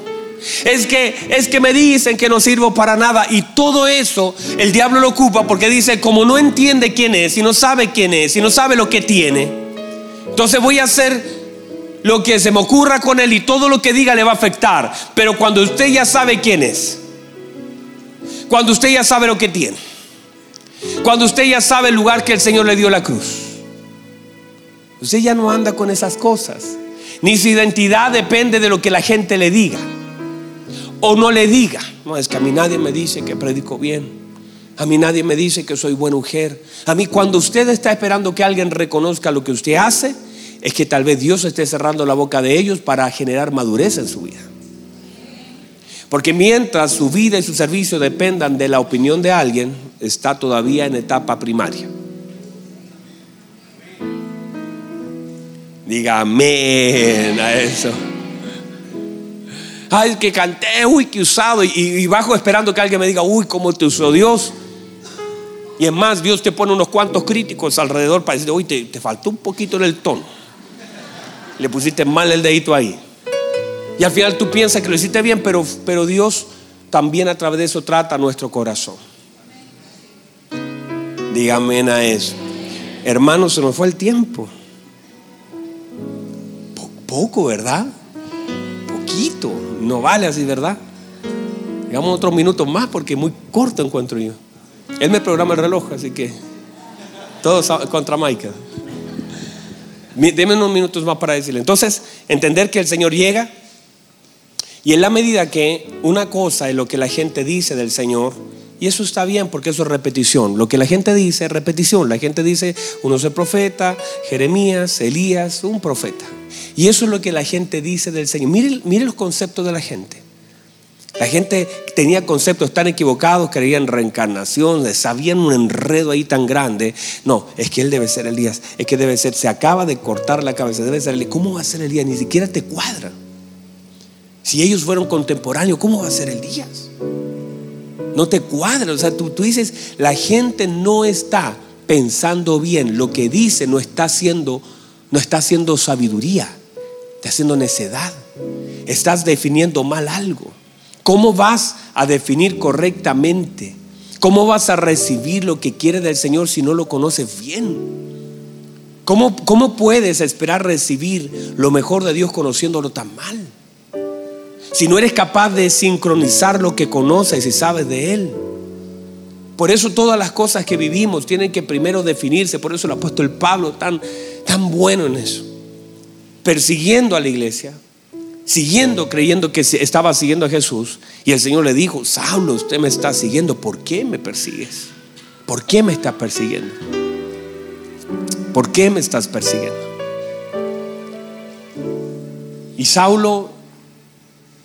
es que, es que me dicen que no sirvo para nada. Y todo eso el diablo lo ocupa, porque dice: como no entiende quién es, y no sabe quién es, y no sabe lo que tiene, entonces voy a hacer lo que se me ocurra con él, y todo lo que diga le va a afectar. Pero cuando usted ya sabe quién es, cuando usted ya sabe lo que tiene, cuando usted ya sabe el lugar que el Señor le dio la cruz, usted ya no anda con esas cosas, ni su identidad depende de lo que la gente le diga o no le diga. No, es que a mí nadie me dice que predico bien, a mí nadie me dice que soy buena mujer. A mí, cuando usted está esperando que alguien reconozca lo que usted hace, es que tal vez Dios esté cerrando la boca de ellos para generar madurez en su vida. Porque mientras su vida y su servicio dependan de la opinión de alguien, está todavía en etapa primaria. Diga amén a eso. Ay, que canté, uy, que usado, y, y bajo esperando que alguien me diga: uy, cómo te usó Dios. Y es más, Dios te pone unos cuantos críticos alrededor para decirte: uy, te, te faltó un poquito en el tono, le pusiste mal el dedito ahí. Y al final tú piensas que lo hiciste bien, pero, pero Dios también a través de eso trata nuestro corazón. Dígame a eso. Hermanos, se nos fue el tiempo. Poco, ¿verdad? Poquito. No vale así, ¿verdad? Digamos otros minutos más, porque muy corto encuentro yo. Él me programa el reloj, así que todos contra Maica. Deme unos minutos más para decirle. Entonces, entender que el Señor llega, y en la medida que una cosa es lo que la gente dice del Señor, y eso está bien porque eso es repetición. Lo que la gente dice es repetición. La gente dice: uno es el profeta, Jeremías, Elías, un profeta. Y eso es lo que la gente dice del Señor. Mire, mire los conceptos de la gente. La gente tenía conceptos tan equivocados, creían reencarnación, sabían un enredo ahí tan grande. No, es que él debe ser Elías, es que debe ser, se acaba de cortar la cabeza, debe ser Elías. ¿Cómo va a ser Elías? Ni siquiera te cuadra. Si ellos fueron contemporáneos, ¿cómo va a ser Elías? No te cuadra. O sea, tú, tú dices, la gente no está pensando bien. Lo que dice no está haciendo, no está haciendo sabiduría, está haciendo necedad. Estás definiendo mal algo. ¿Cómo vas a definir correctamente? ¿Cómo vas a recibir lo que quieres del Señor si no lo conoces bien? ¿Cómo, cómo puedes esperar recibir lo mejor de Dios conociéndolo tan mal? Si no eres capaz de sincronizar lo que conoces y sabes de Él. Por eso todas las cosas que vivimos tienen que primero definirse. Por eso el apóstol Pablo tan, tan bueno en eso. Persiguiendo a la iglesia, siguiendo, creyendo que estaba siguiendo a Jesús, y el Señor le dijo: Saulo, usted me está siguiendo, ¿por qué me persigues? ¿Por qué me estás persiguiendo? ¿Por qué me estás persiguiendo? Y Saulo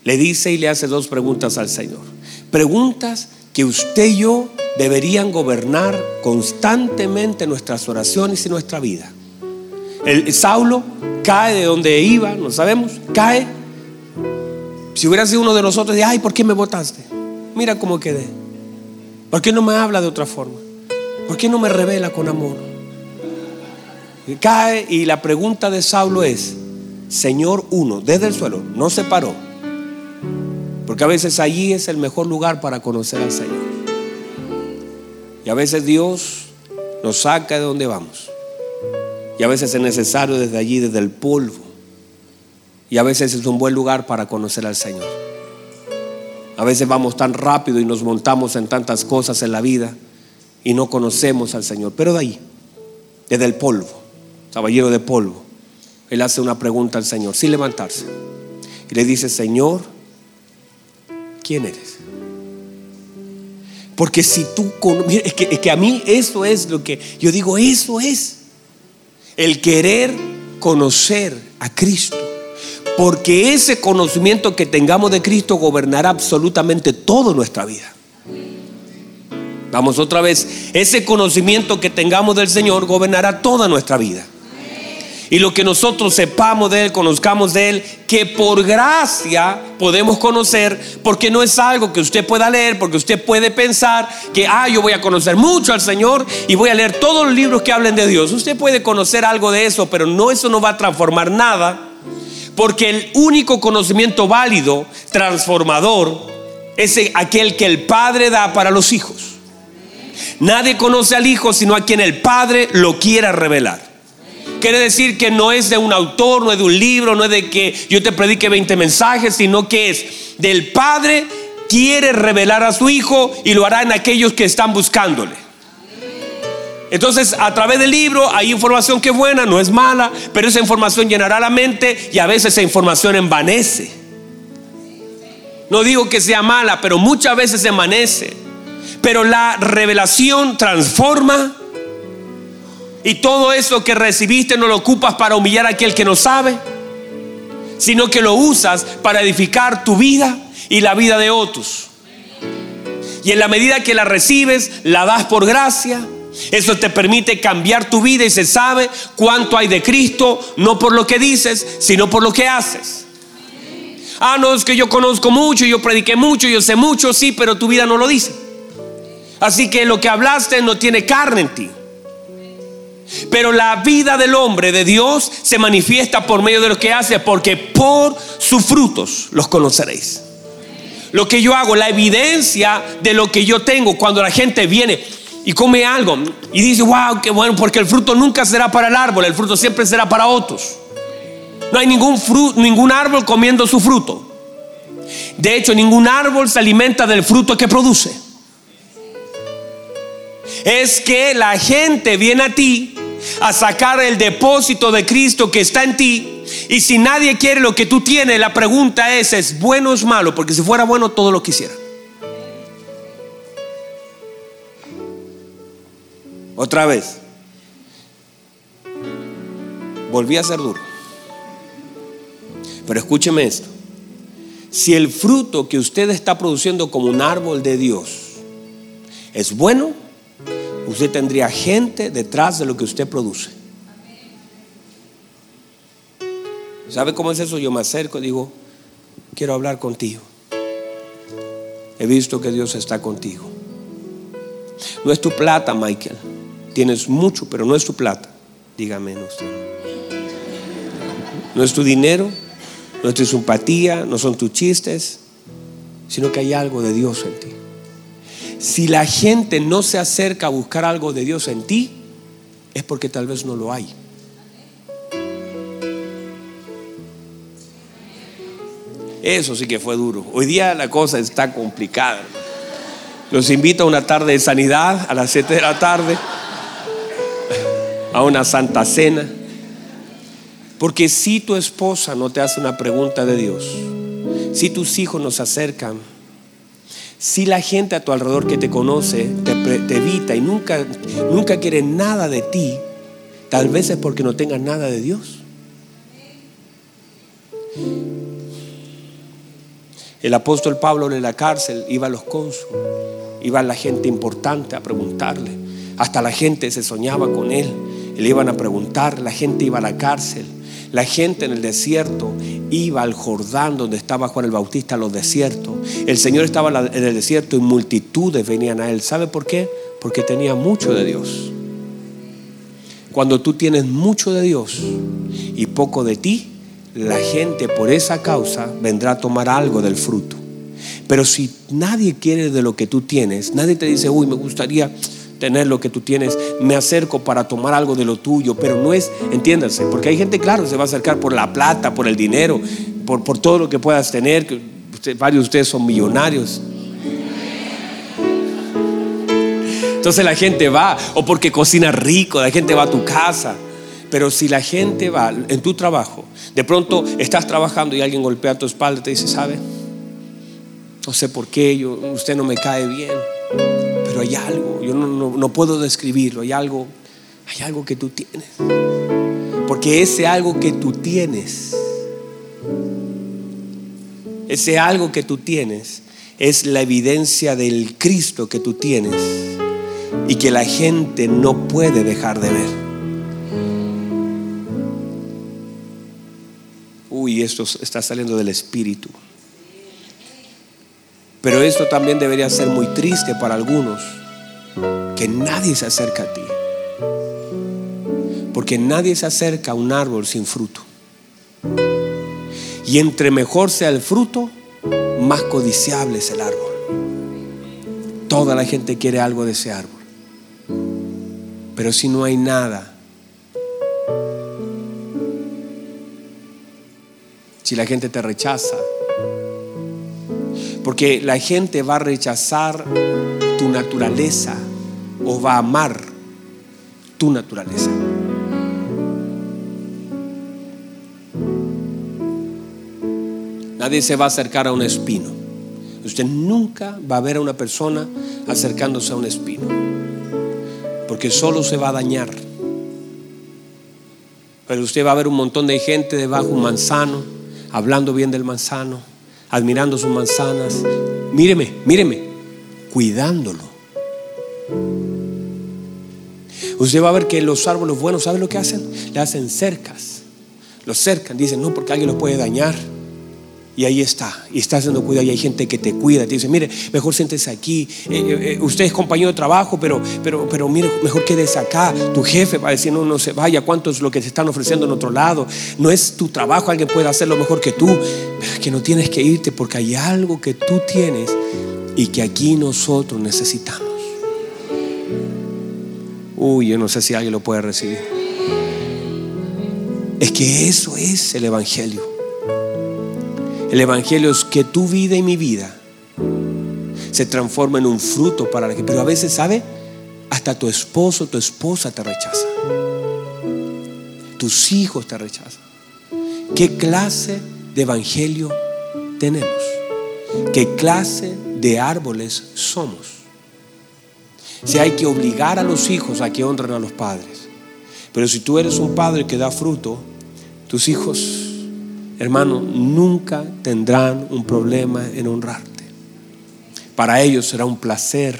le dice y le hace dos preguntas al Señor, preguntas que usted y yo deberían gobernar constantemente nuestras oraciones y nuestra vida. El Saulo cae de donde iba, no sabemos, cae. Si hubiera sido uno de nosotros, de ay, ¿por qué me votaste? Mira cómo quedé. ¿Por qué no me habla de otra forma? ¿Por qué no me revela con amor? Y cae, y la pregunta de Saulo es: Señor, uno, desde el suelo, no se paró. Porque a veces allí es el mejor lugar para conocer al Señor. Y a veces Dios nos saca de donde vamos. Y a veces es necesario desde allí, desde el polvo. Y a veces es un buen lugar para conocer al Señor. A veces vamos tan rápido y nos montamos en tantas cosas en la vida y no conocemos al Señor. Pero de ahí, desde el polvo, caballero de polvo, él hace una pregunta al Señor sin levantarse. Y le dice: Señor, ¿quién eres? Porque si tú conoces, es que, es que a mí eso es lo que yo digo, eso es el querer conocer a Cristo. Porque ese conocimiento que tengamos de Cristo gobernará absolutamente toda nuestra vida. Vamos otra vez. Ese conocimiento que tengamos del Señor gobernará toda nuestra vida. Y lo que nosotros sepamos de Él, conozcamos de Él, que por gracia podemos conocer, porque no es algo que usted pueda leer, porque usted puede pensar que, ah, yo voy a conocer mucho al Señor y voy a leer todos los libros que hablen de Dios. Usted puede conocer algo de eso, pero no, eso no va a transformar nada. Porque el único conocimiento válido, transformador, es aquel que el Padre da para los hijos. Nadie conoce al Hijo sino a quien el Padre lo quiera revelar. Quiere decir que no es de un autor, no es de un libro, no es de que yo te predique veinte mensajes, sino que es del Padre. Quiere revelar a su Hijo y lo hará en aquellos que están buscándole. Entonces, a través del libro hay información que es buena, no es mala, pero esa información llenará la mente y a veces esa información envanece. No digo que sea mala, pero muchas veces envanece. Pero la revelación transforma, y todo eso que recibiste no lo ocupas para humillar a aquel que no sabe, sino que lo usas para edificar tu vida y la vida de otros. Y en la medida que la recibes, la das por gracia. Eso te permite cambiar tu vida, y se sabe cuánto hay de Cristo, no por lo que dices, sino por lo que haces. Ah, no, es que yo conozco mucho, yo prediqué mucho, yo sé mucho, sí, pero tu vida no lo dice. Así que lo que hablaste no tiene carne en ti. Pero la vida del hombre de Dios se manifiesta por medio de lo que hace, porque por sus frutos los conoceréis. Lo que yo hago, la evidencia de lo que yo tengo. Cuando la gente viene y come algo y dice: wow, qué bueno, porque el fruto nunca será para el árbol, el fruto siempre será para otros. No hay ningún fruto, ningún árbol comiendo su fruto. De hecho, ningún árbol se alimenta del fruto que produce. Es que la gente viene a ti a sacar el depósito de Cristo que está en ti. Y si nadie quiere lo que tú tienes, la pregunta es: ¿es bueno o es malo? Porque si fuera bueno, todo lo quisiera. Otra vez volví a ser duro, pero escúcheme esto: si el fruto que usted está produciendo como un árbol de Dios es bueno, usted tendría gente detrás de lo que usted produce. ¿Sabe cómo es eso? Yo me acerco y digo: quiero hablar contigo, he visto que Dios está contigo. No es tu plata, Michael. Tienes mucho, pero no es tu plata. Dígame usted. No es tu dinero, no es tu simpatía, no son tus chistes, sino que hay algo de Dios en ti. Si la gente no se acerca a buscar algo de Dios en ti, es porque tal vez no lo hay. Eso sí que fue duro. Hoy día la cosa está complicada. Los invito a una tarde de sanidad a las siete de la tarde, a una santa cena. Porque si tu esposa no te hace una pregunta de Dios, si tus hijos no se acercan, si la gente a tu alrededor que te conoce te, te evita y nunca, nunca quiere nada de ti, tal vez es porque no tengas nada de Dios. El apóstol Pablo en la cárcel iba a los cónsules, iba a la gente importante a preguntarle. Hasta la gente se soñaba con él, le iban a preguntar. La gente iba a la cárcel, la gente en el desierto iba al Jordán, donde estaba Juan el Bautista, a los desiertos. El Señor estaba en el desierto y multitudes venían a él. ¿Sabe por qué? porque tenía mucho de Dios. Cuando tú tienes mucho de Dios y poco de ti, la gente por esa causa vendrá a tomar algo del fruto. Pero si nadie quiere de lo que tú tienes, nadie te dice, uy, me gustaría tener lo que tú tienes, me acerco para tomar algo de lo tuyo, pero no es, entiéndase, porque hay gente, claro, se va a acercar por la plata, por el dinero, por, por todo lo que puedas tener, que usted, varios de ustedes son millonarios. Entonces la gente va, o porque cocina rico, la gente va a tu casa. Pero si la gente va en tu trabajo, de pronto estás trabajando y alguien golpea a tu espalda y te dice, ¿sabe? No sé por qué, yo, usted no me cae bien, pero hay algo, yo no, no, no puedo describirlo, hay algo, hay algo que tú tienes. Porque ese algo que tú tienes, ese algo que tú tienes es la evidencia del Cristo que tú tienes y que la gente no puede dejar de ver. Uy, esto está saliendo del espíritu. Pero esto también debería ser muy triste para algunos, que nadie se acerca a ti, porque nadie se acerca a un árbol sin fruto. Y entre mejor sea el fruto, más codiciable es el árbol. Toda la gente quiere algo de ese árbol, pero si no hay nada, si la gente te rechaza, porque la gente va a rechazar tu naturaleza o va a amar tu naturaleza. Nadie se va a acercar a un espino. Usted nunca va a ver a una persona acercándose a un espino, porque solo se va a dañar. Pero usted va a ver un montón de gente debajo de un manzano, hablando bien del manzano, admirando sus manzanas. Míreme, míreme, cuidándolo. Usted va a ver que los árboles buenos, ¿sabe lo que hacen? Le hacen cercas. Los cercan, dicen, no, porque alguien los puede dañar. Y ahí está, y está haciendo cuidado. Y hay gente que te cuida, te dice, mire, mejor siéntese aquí. eh, eh, Usted es compañero de trabajo, pero, pero, pero mire, mejor quédese acá. Tu jefe va a decir, no, no se vaya. ¿Cuánto es lo que te están ofreciendo en otro lado? No es tu trabajo, alguien puede hacerlo mejor que tú, pero es que no tienes que irte, porque hay algo que tú tienes y que aquí nosotros necesitamos. Uy, yo no sé si alguien lo puede recibir. Es que eso es el evangelio. El evangelio es que tu vida y mi vida se transforma en un fruto para la gente. Pero a veces, ¿sabe? Hasta tu esposo, tu esposa te rechaza. Tus hijos te rechazan. ¿Qué clase de evangelio tenemos? ¿Qué clase de árboles somos? Si hay que obligar a los hijos a que honren a los padres. Pero si tú eres un padre que da fruto, tus hijos, hermano, nunca tendrán un problema en honrarte. Para ellos será un placer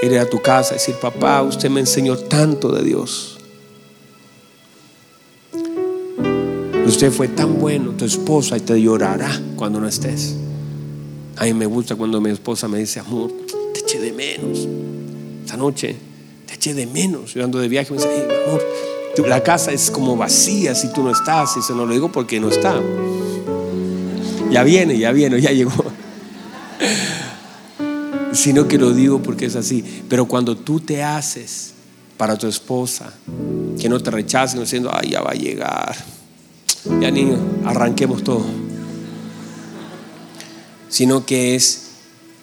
ir a tu casa y decir, papá, usted me enseñó tanto de Dios. Usted fue tan bueno. Tu esposa te llorará cuando no estés. A mí me gusta cuando mi esposa me dice, amor, te eché de menos. Esta noche te eché de menos. Yo ando de viaje y me dice, hey, amor, la casa es como vacía si tú no estás. Y se no lo digo porque no está. Ya viene, ya viene, ya llegó. Sino que lo digo porque es así. Pero cuando tú te haces para tu esposa, que no te rechacen diciendo, ay, ya va a llegar, ya niño, arranquemos todo. Sino que es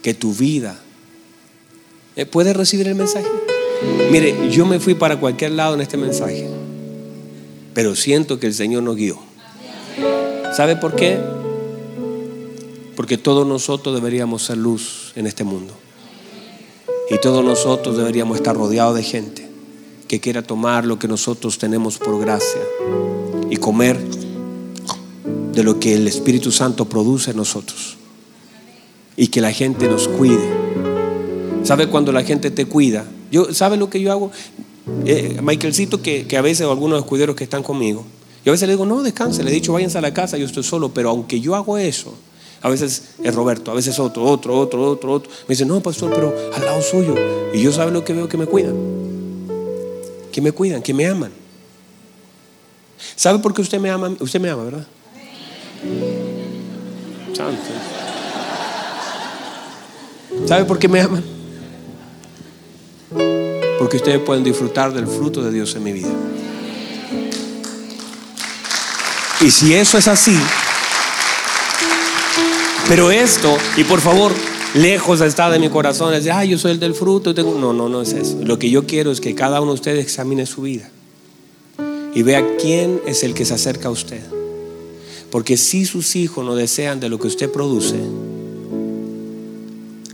que tu vida puede recibir el mensaje. Mire, yo me fui para cualquier lado en este mensaje, pero siento que el Señor nos guió. ¿Sabe por qué? Porque todos nosotros deberíamos ser luz en este mundo. Y todos nosotros deberíamos estar rodeados de gente que quiera tomar lo que nosotros tenemos por gracia y comer de lo que el Espíritu Santo produce en nosotros. Y que la gente nos cuide. ¿Sabe cuando la gente te cuida? Yo, ¿sabe lo que yo hago? Eh, Michaelcito, que, que a veces, o algunos escuderos que están conmigo, yo a veces le digo, no, descanse. Le he dicho, váyanse a la casa, yo estoy solo. Pero aunque yo hago eso, A veces es Roberto, a veces otro, otro, otro, otro, otro. Me dice, no, pastor, pero al lado suyo. Y yo sabe lo que veo, que me cuidan, que me cuidan, que me aman. ¿Sabe por qué usted me ama? Usted me ama, ¿verdad? Santo. ¿Sabe por qué me aman? Porque ustedes pueden disfrutar del fruto de Dios en mi vida. Y si eso es así, pero esto, y por favor, lejos está de mi corazón es decir, ah, yo soy el del fruto, tengo... no, no, no es eso. Lo que yo quiero es que cada uno de ustedes examine su vida y vea quién es el que se acerca a usted. Porque si sus hijos no desean de lo que usted produce,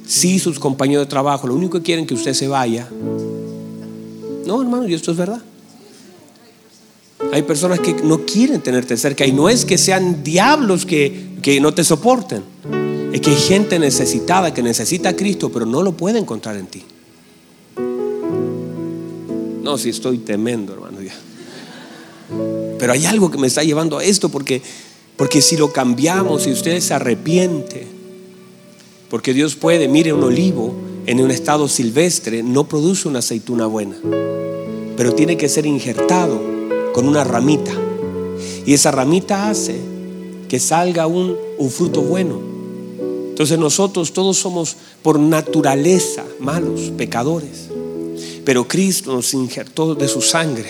si sus compañeros de trabajo lo único que quieren es que usted se vaya. No, hermano, y esto es verdad. Hay personas que no quieren tenerte cerca. Y no es que sean diablos que, que no te soporten. Es que hay gente necesitada, que necesita a Cristo, pero no lo puede encontrar en ti. No, si estoy tremendo, hermano, ya. Pero hay algo que me está llevando a esto, porque, porque si lo cambiamos, si usted se arrepiente. Porque Dios puede, mire, un olivo en un estado silvestre no produce una aceituna buena, pero tiene que ser injertado con una ramita, y esa ramita hace que salga un, un fruto bueno. Entonces nosotros todos somos por naturaleza malos, pecadores, pero Cristo nos injertó de su sangre.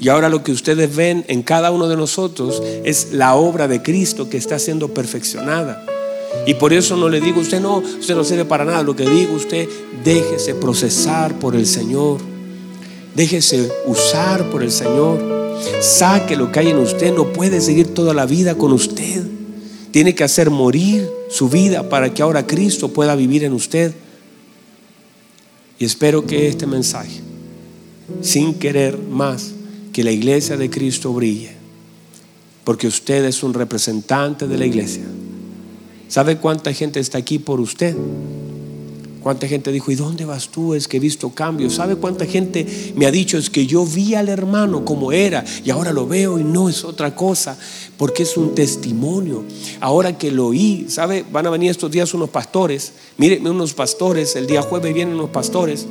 Y ahora lo que ustedes ven en cada uno de nosotros es la obra de Cristo que está siendo perfeccionada. Y por eso no le digo, usted no, usted no sirve para nada. Lo que digo, usted déjese procesar por el Señor, déjese usar por el Señor. Saque lo que hay en usted. No puede seguir toda la vida con usted. Tiene que hacer morir su vida para que ahora Cristo pueda vivir en usted. Y espero que este mensaje, sin querer más, que la iglesia de Cristo brille, porque usted es un representante de la iglesia. ¿Sabe cuánta gente está aquí por usted? ¿Cuánta gente dijo, ¿y dónde vas tú? Es que he visto cambios. ¿Sabe cuánta gente me ha dicho, es que yo vi al hermano como era y ahora lo veo y no es otra cosa? Porque es un testimonio. Ahora que lo oí, ¿sabe? Van a venir estos días unos pastores. Miren, unos pastores, el día jueves vienen unos pastores.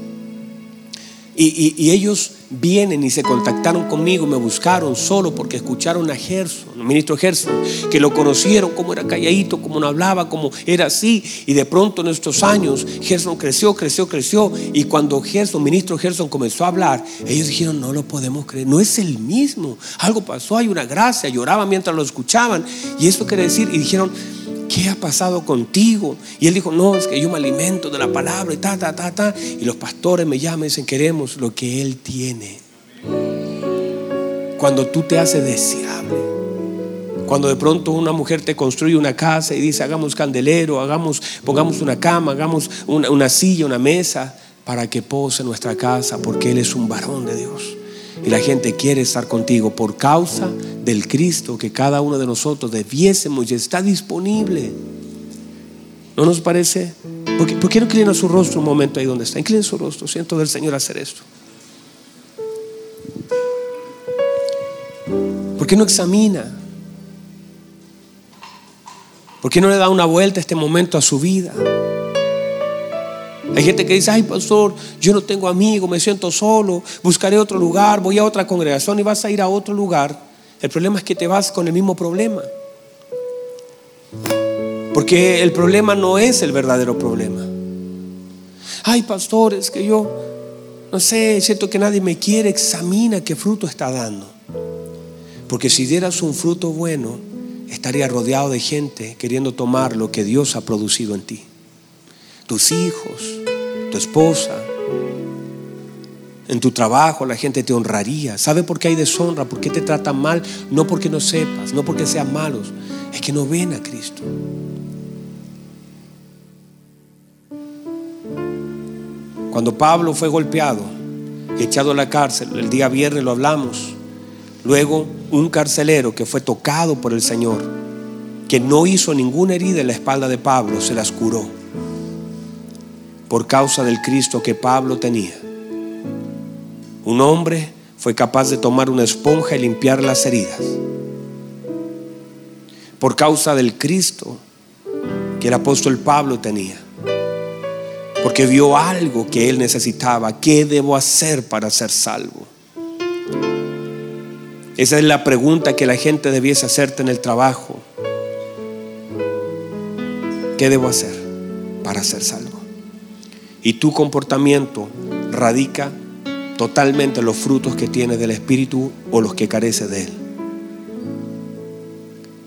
Y, y, y ellos vienen y se contactaron conmigo, me buscaron solo porque escucharon a Gerson, el ministro Gerson, que lo conocieron, cómo era calladito, cómo no hablaba, cómo era así. Y de pronto en estos años Gerson creció, creció, creció. Y cuando Gerson, ministro Gerson, comenzó a hablar, ellos dijeron, no lo podemos creer, no es el mismo, algo pasó, hay una gracia. Lloraban mientras lo escuchaban. Y eso quiere decir, y dijeron, ¿qué ha pasado contigo? Y él dijo, no, es que yo me alimento de la palabra y ta, ta, ta, ta. Y los pastores me llaman y dicen, queremos lo que él tiene. Cuando tú te haces deseable. Cuando de pronto una mujer te construye una casa y dice, hagamos candelero, hagamos, pongamos una cama, hagamos una, una silla, una mesa, para que pose nuestra casa, porque él es un varón de Dios. Y la gente quiere estar contigo por causa del Cristo que cada uno de nosotros debiésemos, y está disponible. ¿No nos parece? Porque, porque no inclina su rostro un momento ahí donde está. Inclina su rostro. Siento del Señor hacer esto. ¿Por qué no examina? ¿Por qué no le da una vuelta a este momento a su vida? Hay gente que dice, ay pastor, yo no tengo amigos, me siento solo, buscaré otro lugar, voy a otra congregación. Y vas a ir a otro lugar. El problema es que te vas con el mismo problema, porque el problema no es el verdadero problema. Ay pastor, es que yo no sé, siento que nadie me quiere. Examina qué fruto está dando, porque si dieras un fruto bueno, estarías rodeado de gente queriendo tomar lo que Dios ha producido en ti. Tus hijos, tu esposa, en tu trabajo la gente te honraría. ¿Sabe por qué hay deshonra? ¿Por qué te tratan mal? No porque no sepas, no porque sean malos, es que no ven a Cristo. Cuando Pablo fue golpeado y echado a la cárcel, el día viernes lo hablamos. Luego un carcelero que fue tocado por el Señor, que no hizo ninguna herida en la espalda de Pablo, se las curó, por causa del Cristo que Pablo tenía. Un hombre fue capaz de tomar una esponja y limpiar las heridas. por causa del Cristo que el apóstol Pablo tenía, porque vio algo que él necesitaba. ¿Qué debo hacer para ser salvo? Esa es la pregunta que la gente debiese hacerte en el trabajo. ¿Qué debo hacer para ser salvo? Y tu comportamiento radica totalmente los frutos que tienes del Espíritu o los que careces de Él.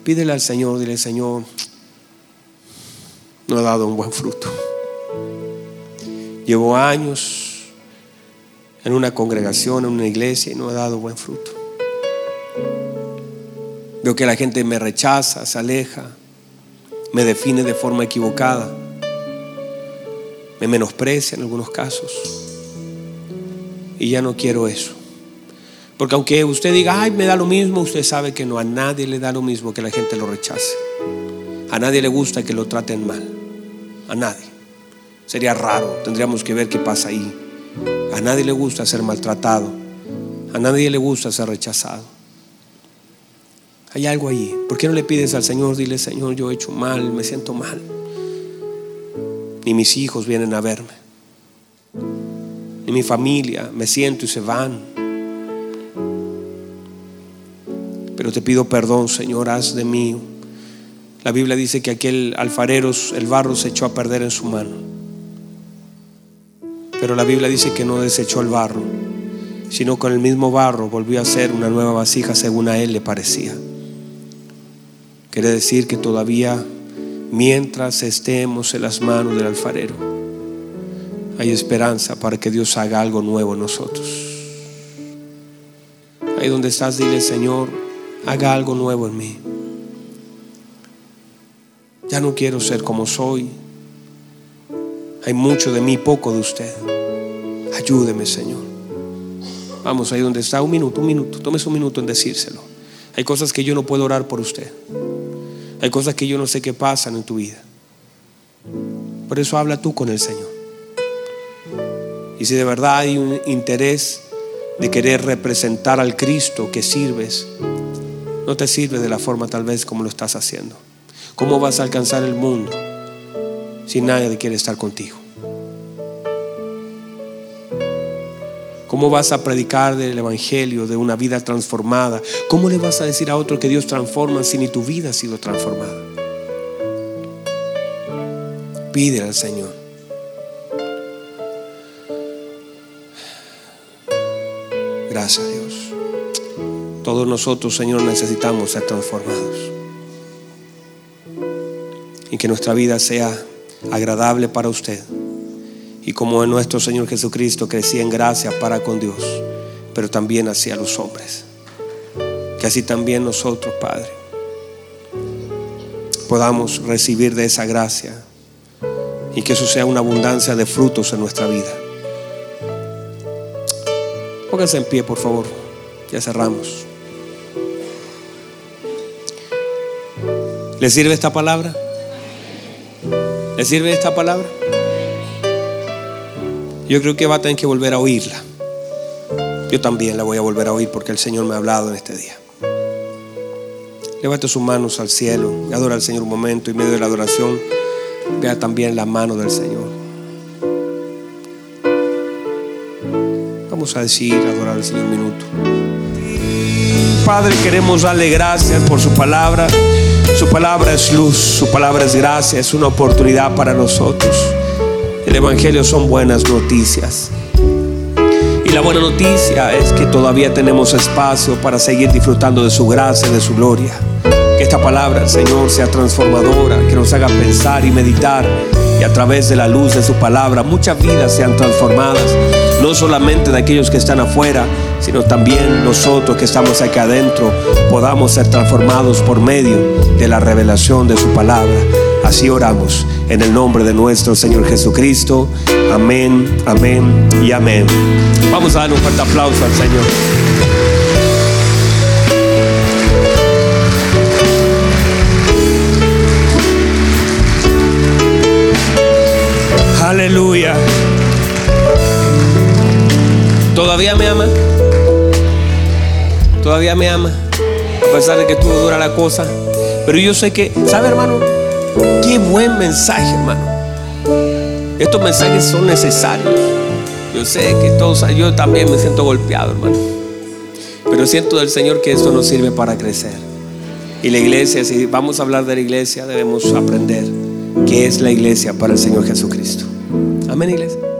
Pídele al Señor, dile: Señor, no he dado un buen fruto. Llevo años en una congregación, en una iglesia, y no he dado buen fruto. Veo que la gente me rechaza, se aleja, me define de forma equivocada, me menosprecia en algunos casos, y ya no quiero eso. Porque aunque usted diga: ay, me da lo mismo, usted sabe que no, a nadie le da lo mismo que la gente lo rechace. A nadie le gusta que lo traten mal. A nadie. Sería raro, tendríamos que ver qué pasa ahí. A nadie le gusta ser maltratado. A nadie le gusta ser rechazado. Hay algo allí. ¿Por qué no le pides al Señor? Dile: Señor, yo he hecho mal, me siento mal. Ni mis hijos vienen a verme, ni mi familia, me siento y se van. Pero te pido perdón, Señor, haz de mí. La Biblia dice que aquel alfarero, el barro se echó a perder en su mano, pero la Biblia dice que no desechó el barro, sino con el mismo barro volvió a hacer una nueva vasija según a él le parecía. Quiere decir que todavía, mientras estemos en las manos del alfarero, hay esperanza para que Dios haga algo nuevo en nosotros. Ahí donde estás, dile: Señor, haga algo nuevo en mí. Ya no quiero ser como soy. Hay mucho de mí, poco de usted. Ayúdeme, Señor. Vamos, ahí donde está, un minuto, un minuto. Tómese un minuto en decírselo. Hay cosas que yo no puedo orar por usted. Hay cosas que yo no sé qué pasan en tu vida. Por eso habla tú con el Señor. Y si de verdad hay un interés de querer representar al Cristo que sirves, no te sirve de la forma tal vez como lo estás haciendo. ¿Cómo vas a alcanzar el mundo si nadie quiere estar contigo? ¿Cómo vas a predicar del evangelio, de una vida transformada? ¿Cómo le vas a decir a otro que Dios transforma si ni tu vida ha sido transformada? Pídele al Señor. Gracias, Dios. Todos nosotros, Señor, necesitamos ser transformados, y que nuestra vida sea agradable para usted. Y como en nuestro Señor Jesucristo crecía en gracia para con Dios, pero también hacia los hombres, que así también nosotros, Padre, podamos recibir de esa gracia, y que eso sea una abundancia de frutos en nuestra vida. Pónganse en pie, por favor. Ya cerramos. ¿Le sirve esta palabra? ¿Le sirve esta palabra? Yo creo que va a tener que volver a oírla. Yo también la voy a volver a oír, porque el Señor me ha hablado en este día. Levante sus manos al cielo, adora al Señor un momento, y en medio de la adoración vea también la mano del Señor. Vamos a decir, adorar al Señor un minuto. Padre, queremos darle gracias por su palabra. Su palabra es luz, su palabra es gracia, es una oportunidad para nosotros. El evangelio son buenas noticias, y la buena noticia es que todavía tenemos espacio para seguir disfrutando de su gracia, de su gloria. Que esta palabra, Señor, sea transformadora, que nos haga pensar y meditar, y a través de la luz de su palabra muchas vidas sean transformadas, no solamente de aquellos que están afuera, sino también nosotros que estamos acá adentro podamos ser transformados por medio de la revelación de su palabra. Así oramos en el nombre de nuestro Señor Jesucristo. Amén, amén y amén. Vamos a dar un fuerte aplauso al Señor. Aleluya. ¿Todavía me ama? ¿Todavía me ama? A pesar de que estuvo dura la cosa, Pero yo sé que, ¿sabe, hermano? Qué buen mensaje, hermano. Estos mensajes son necesarios. Yo sé que todos, yo también me siento golpeado, hermano. Pero siento del Señor que esto nos sirve para crecer. Y la iglesia, si vamos a hablar de la iglesia, debemos aprender qué es la iglesia para el Señor Jesucristo. Amén, iglesia.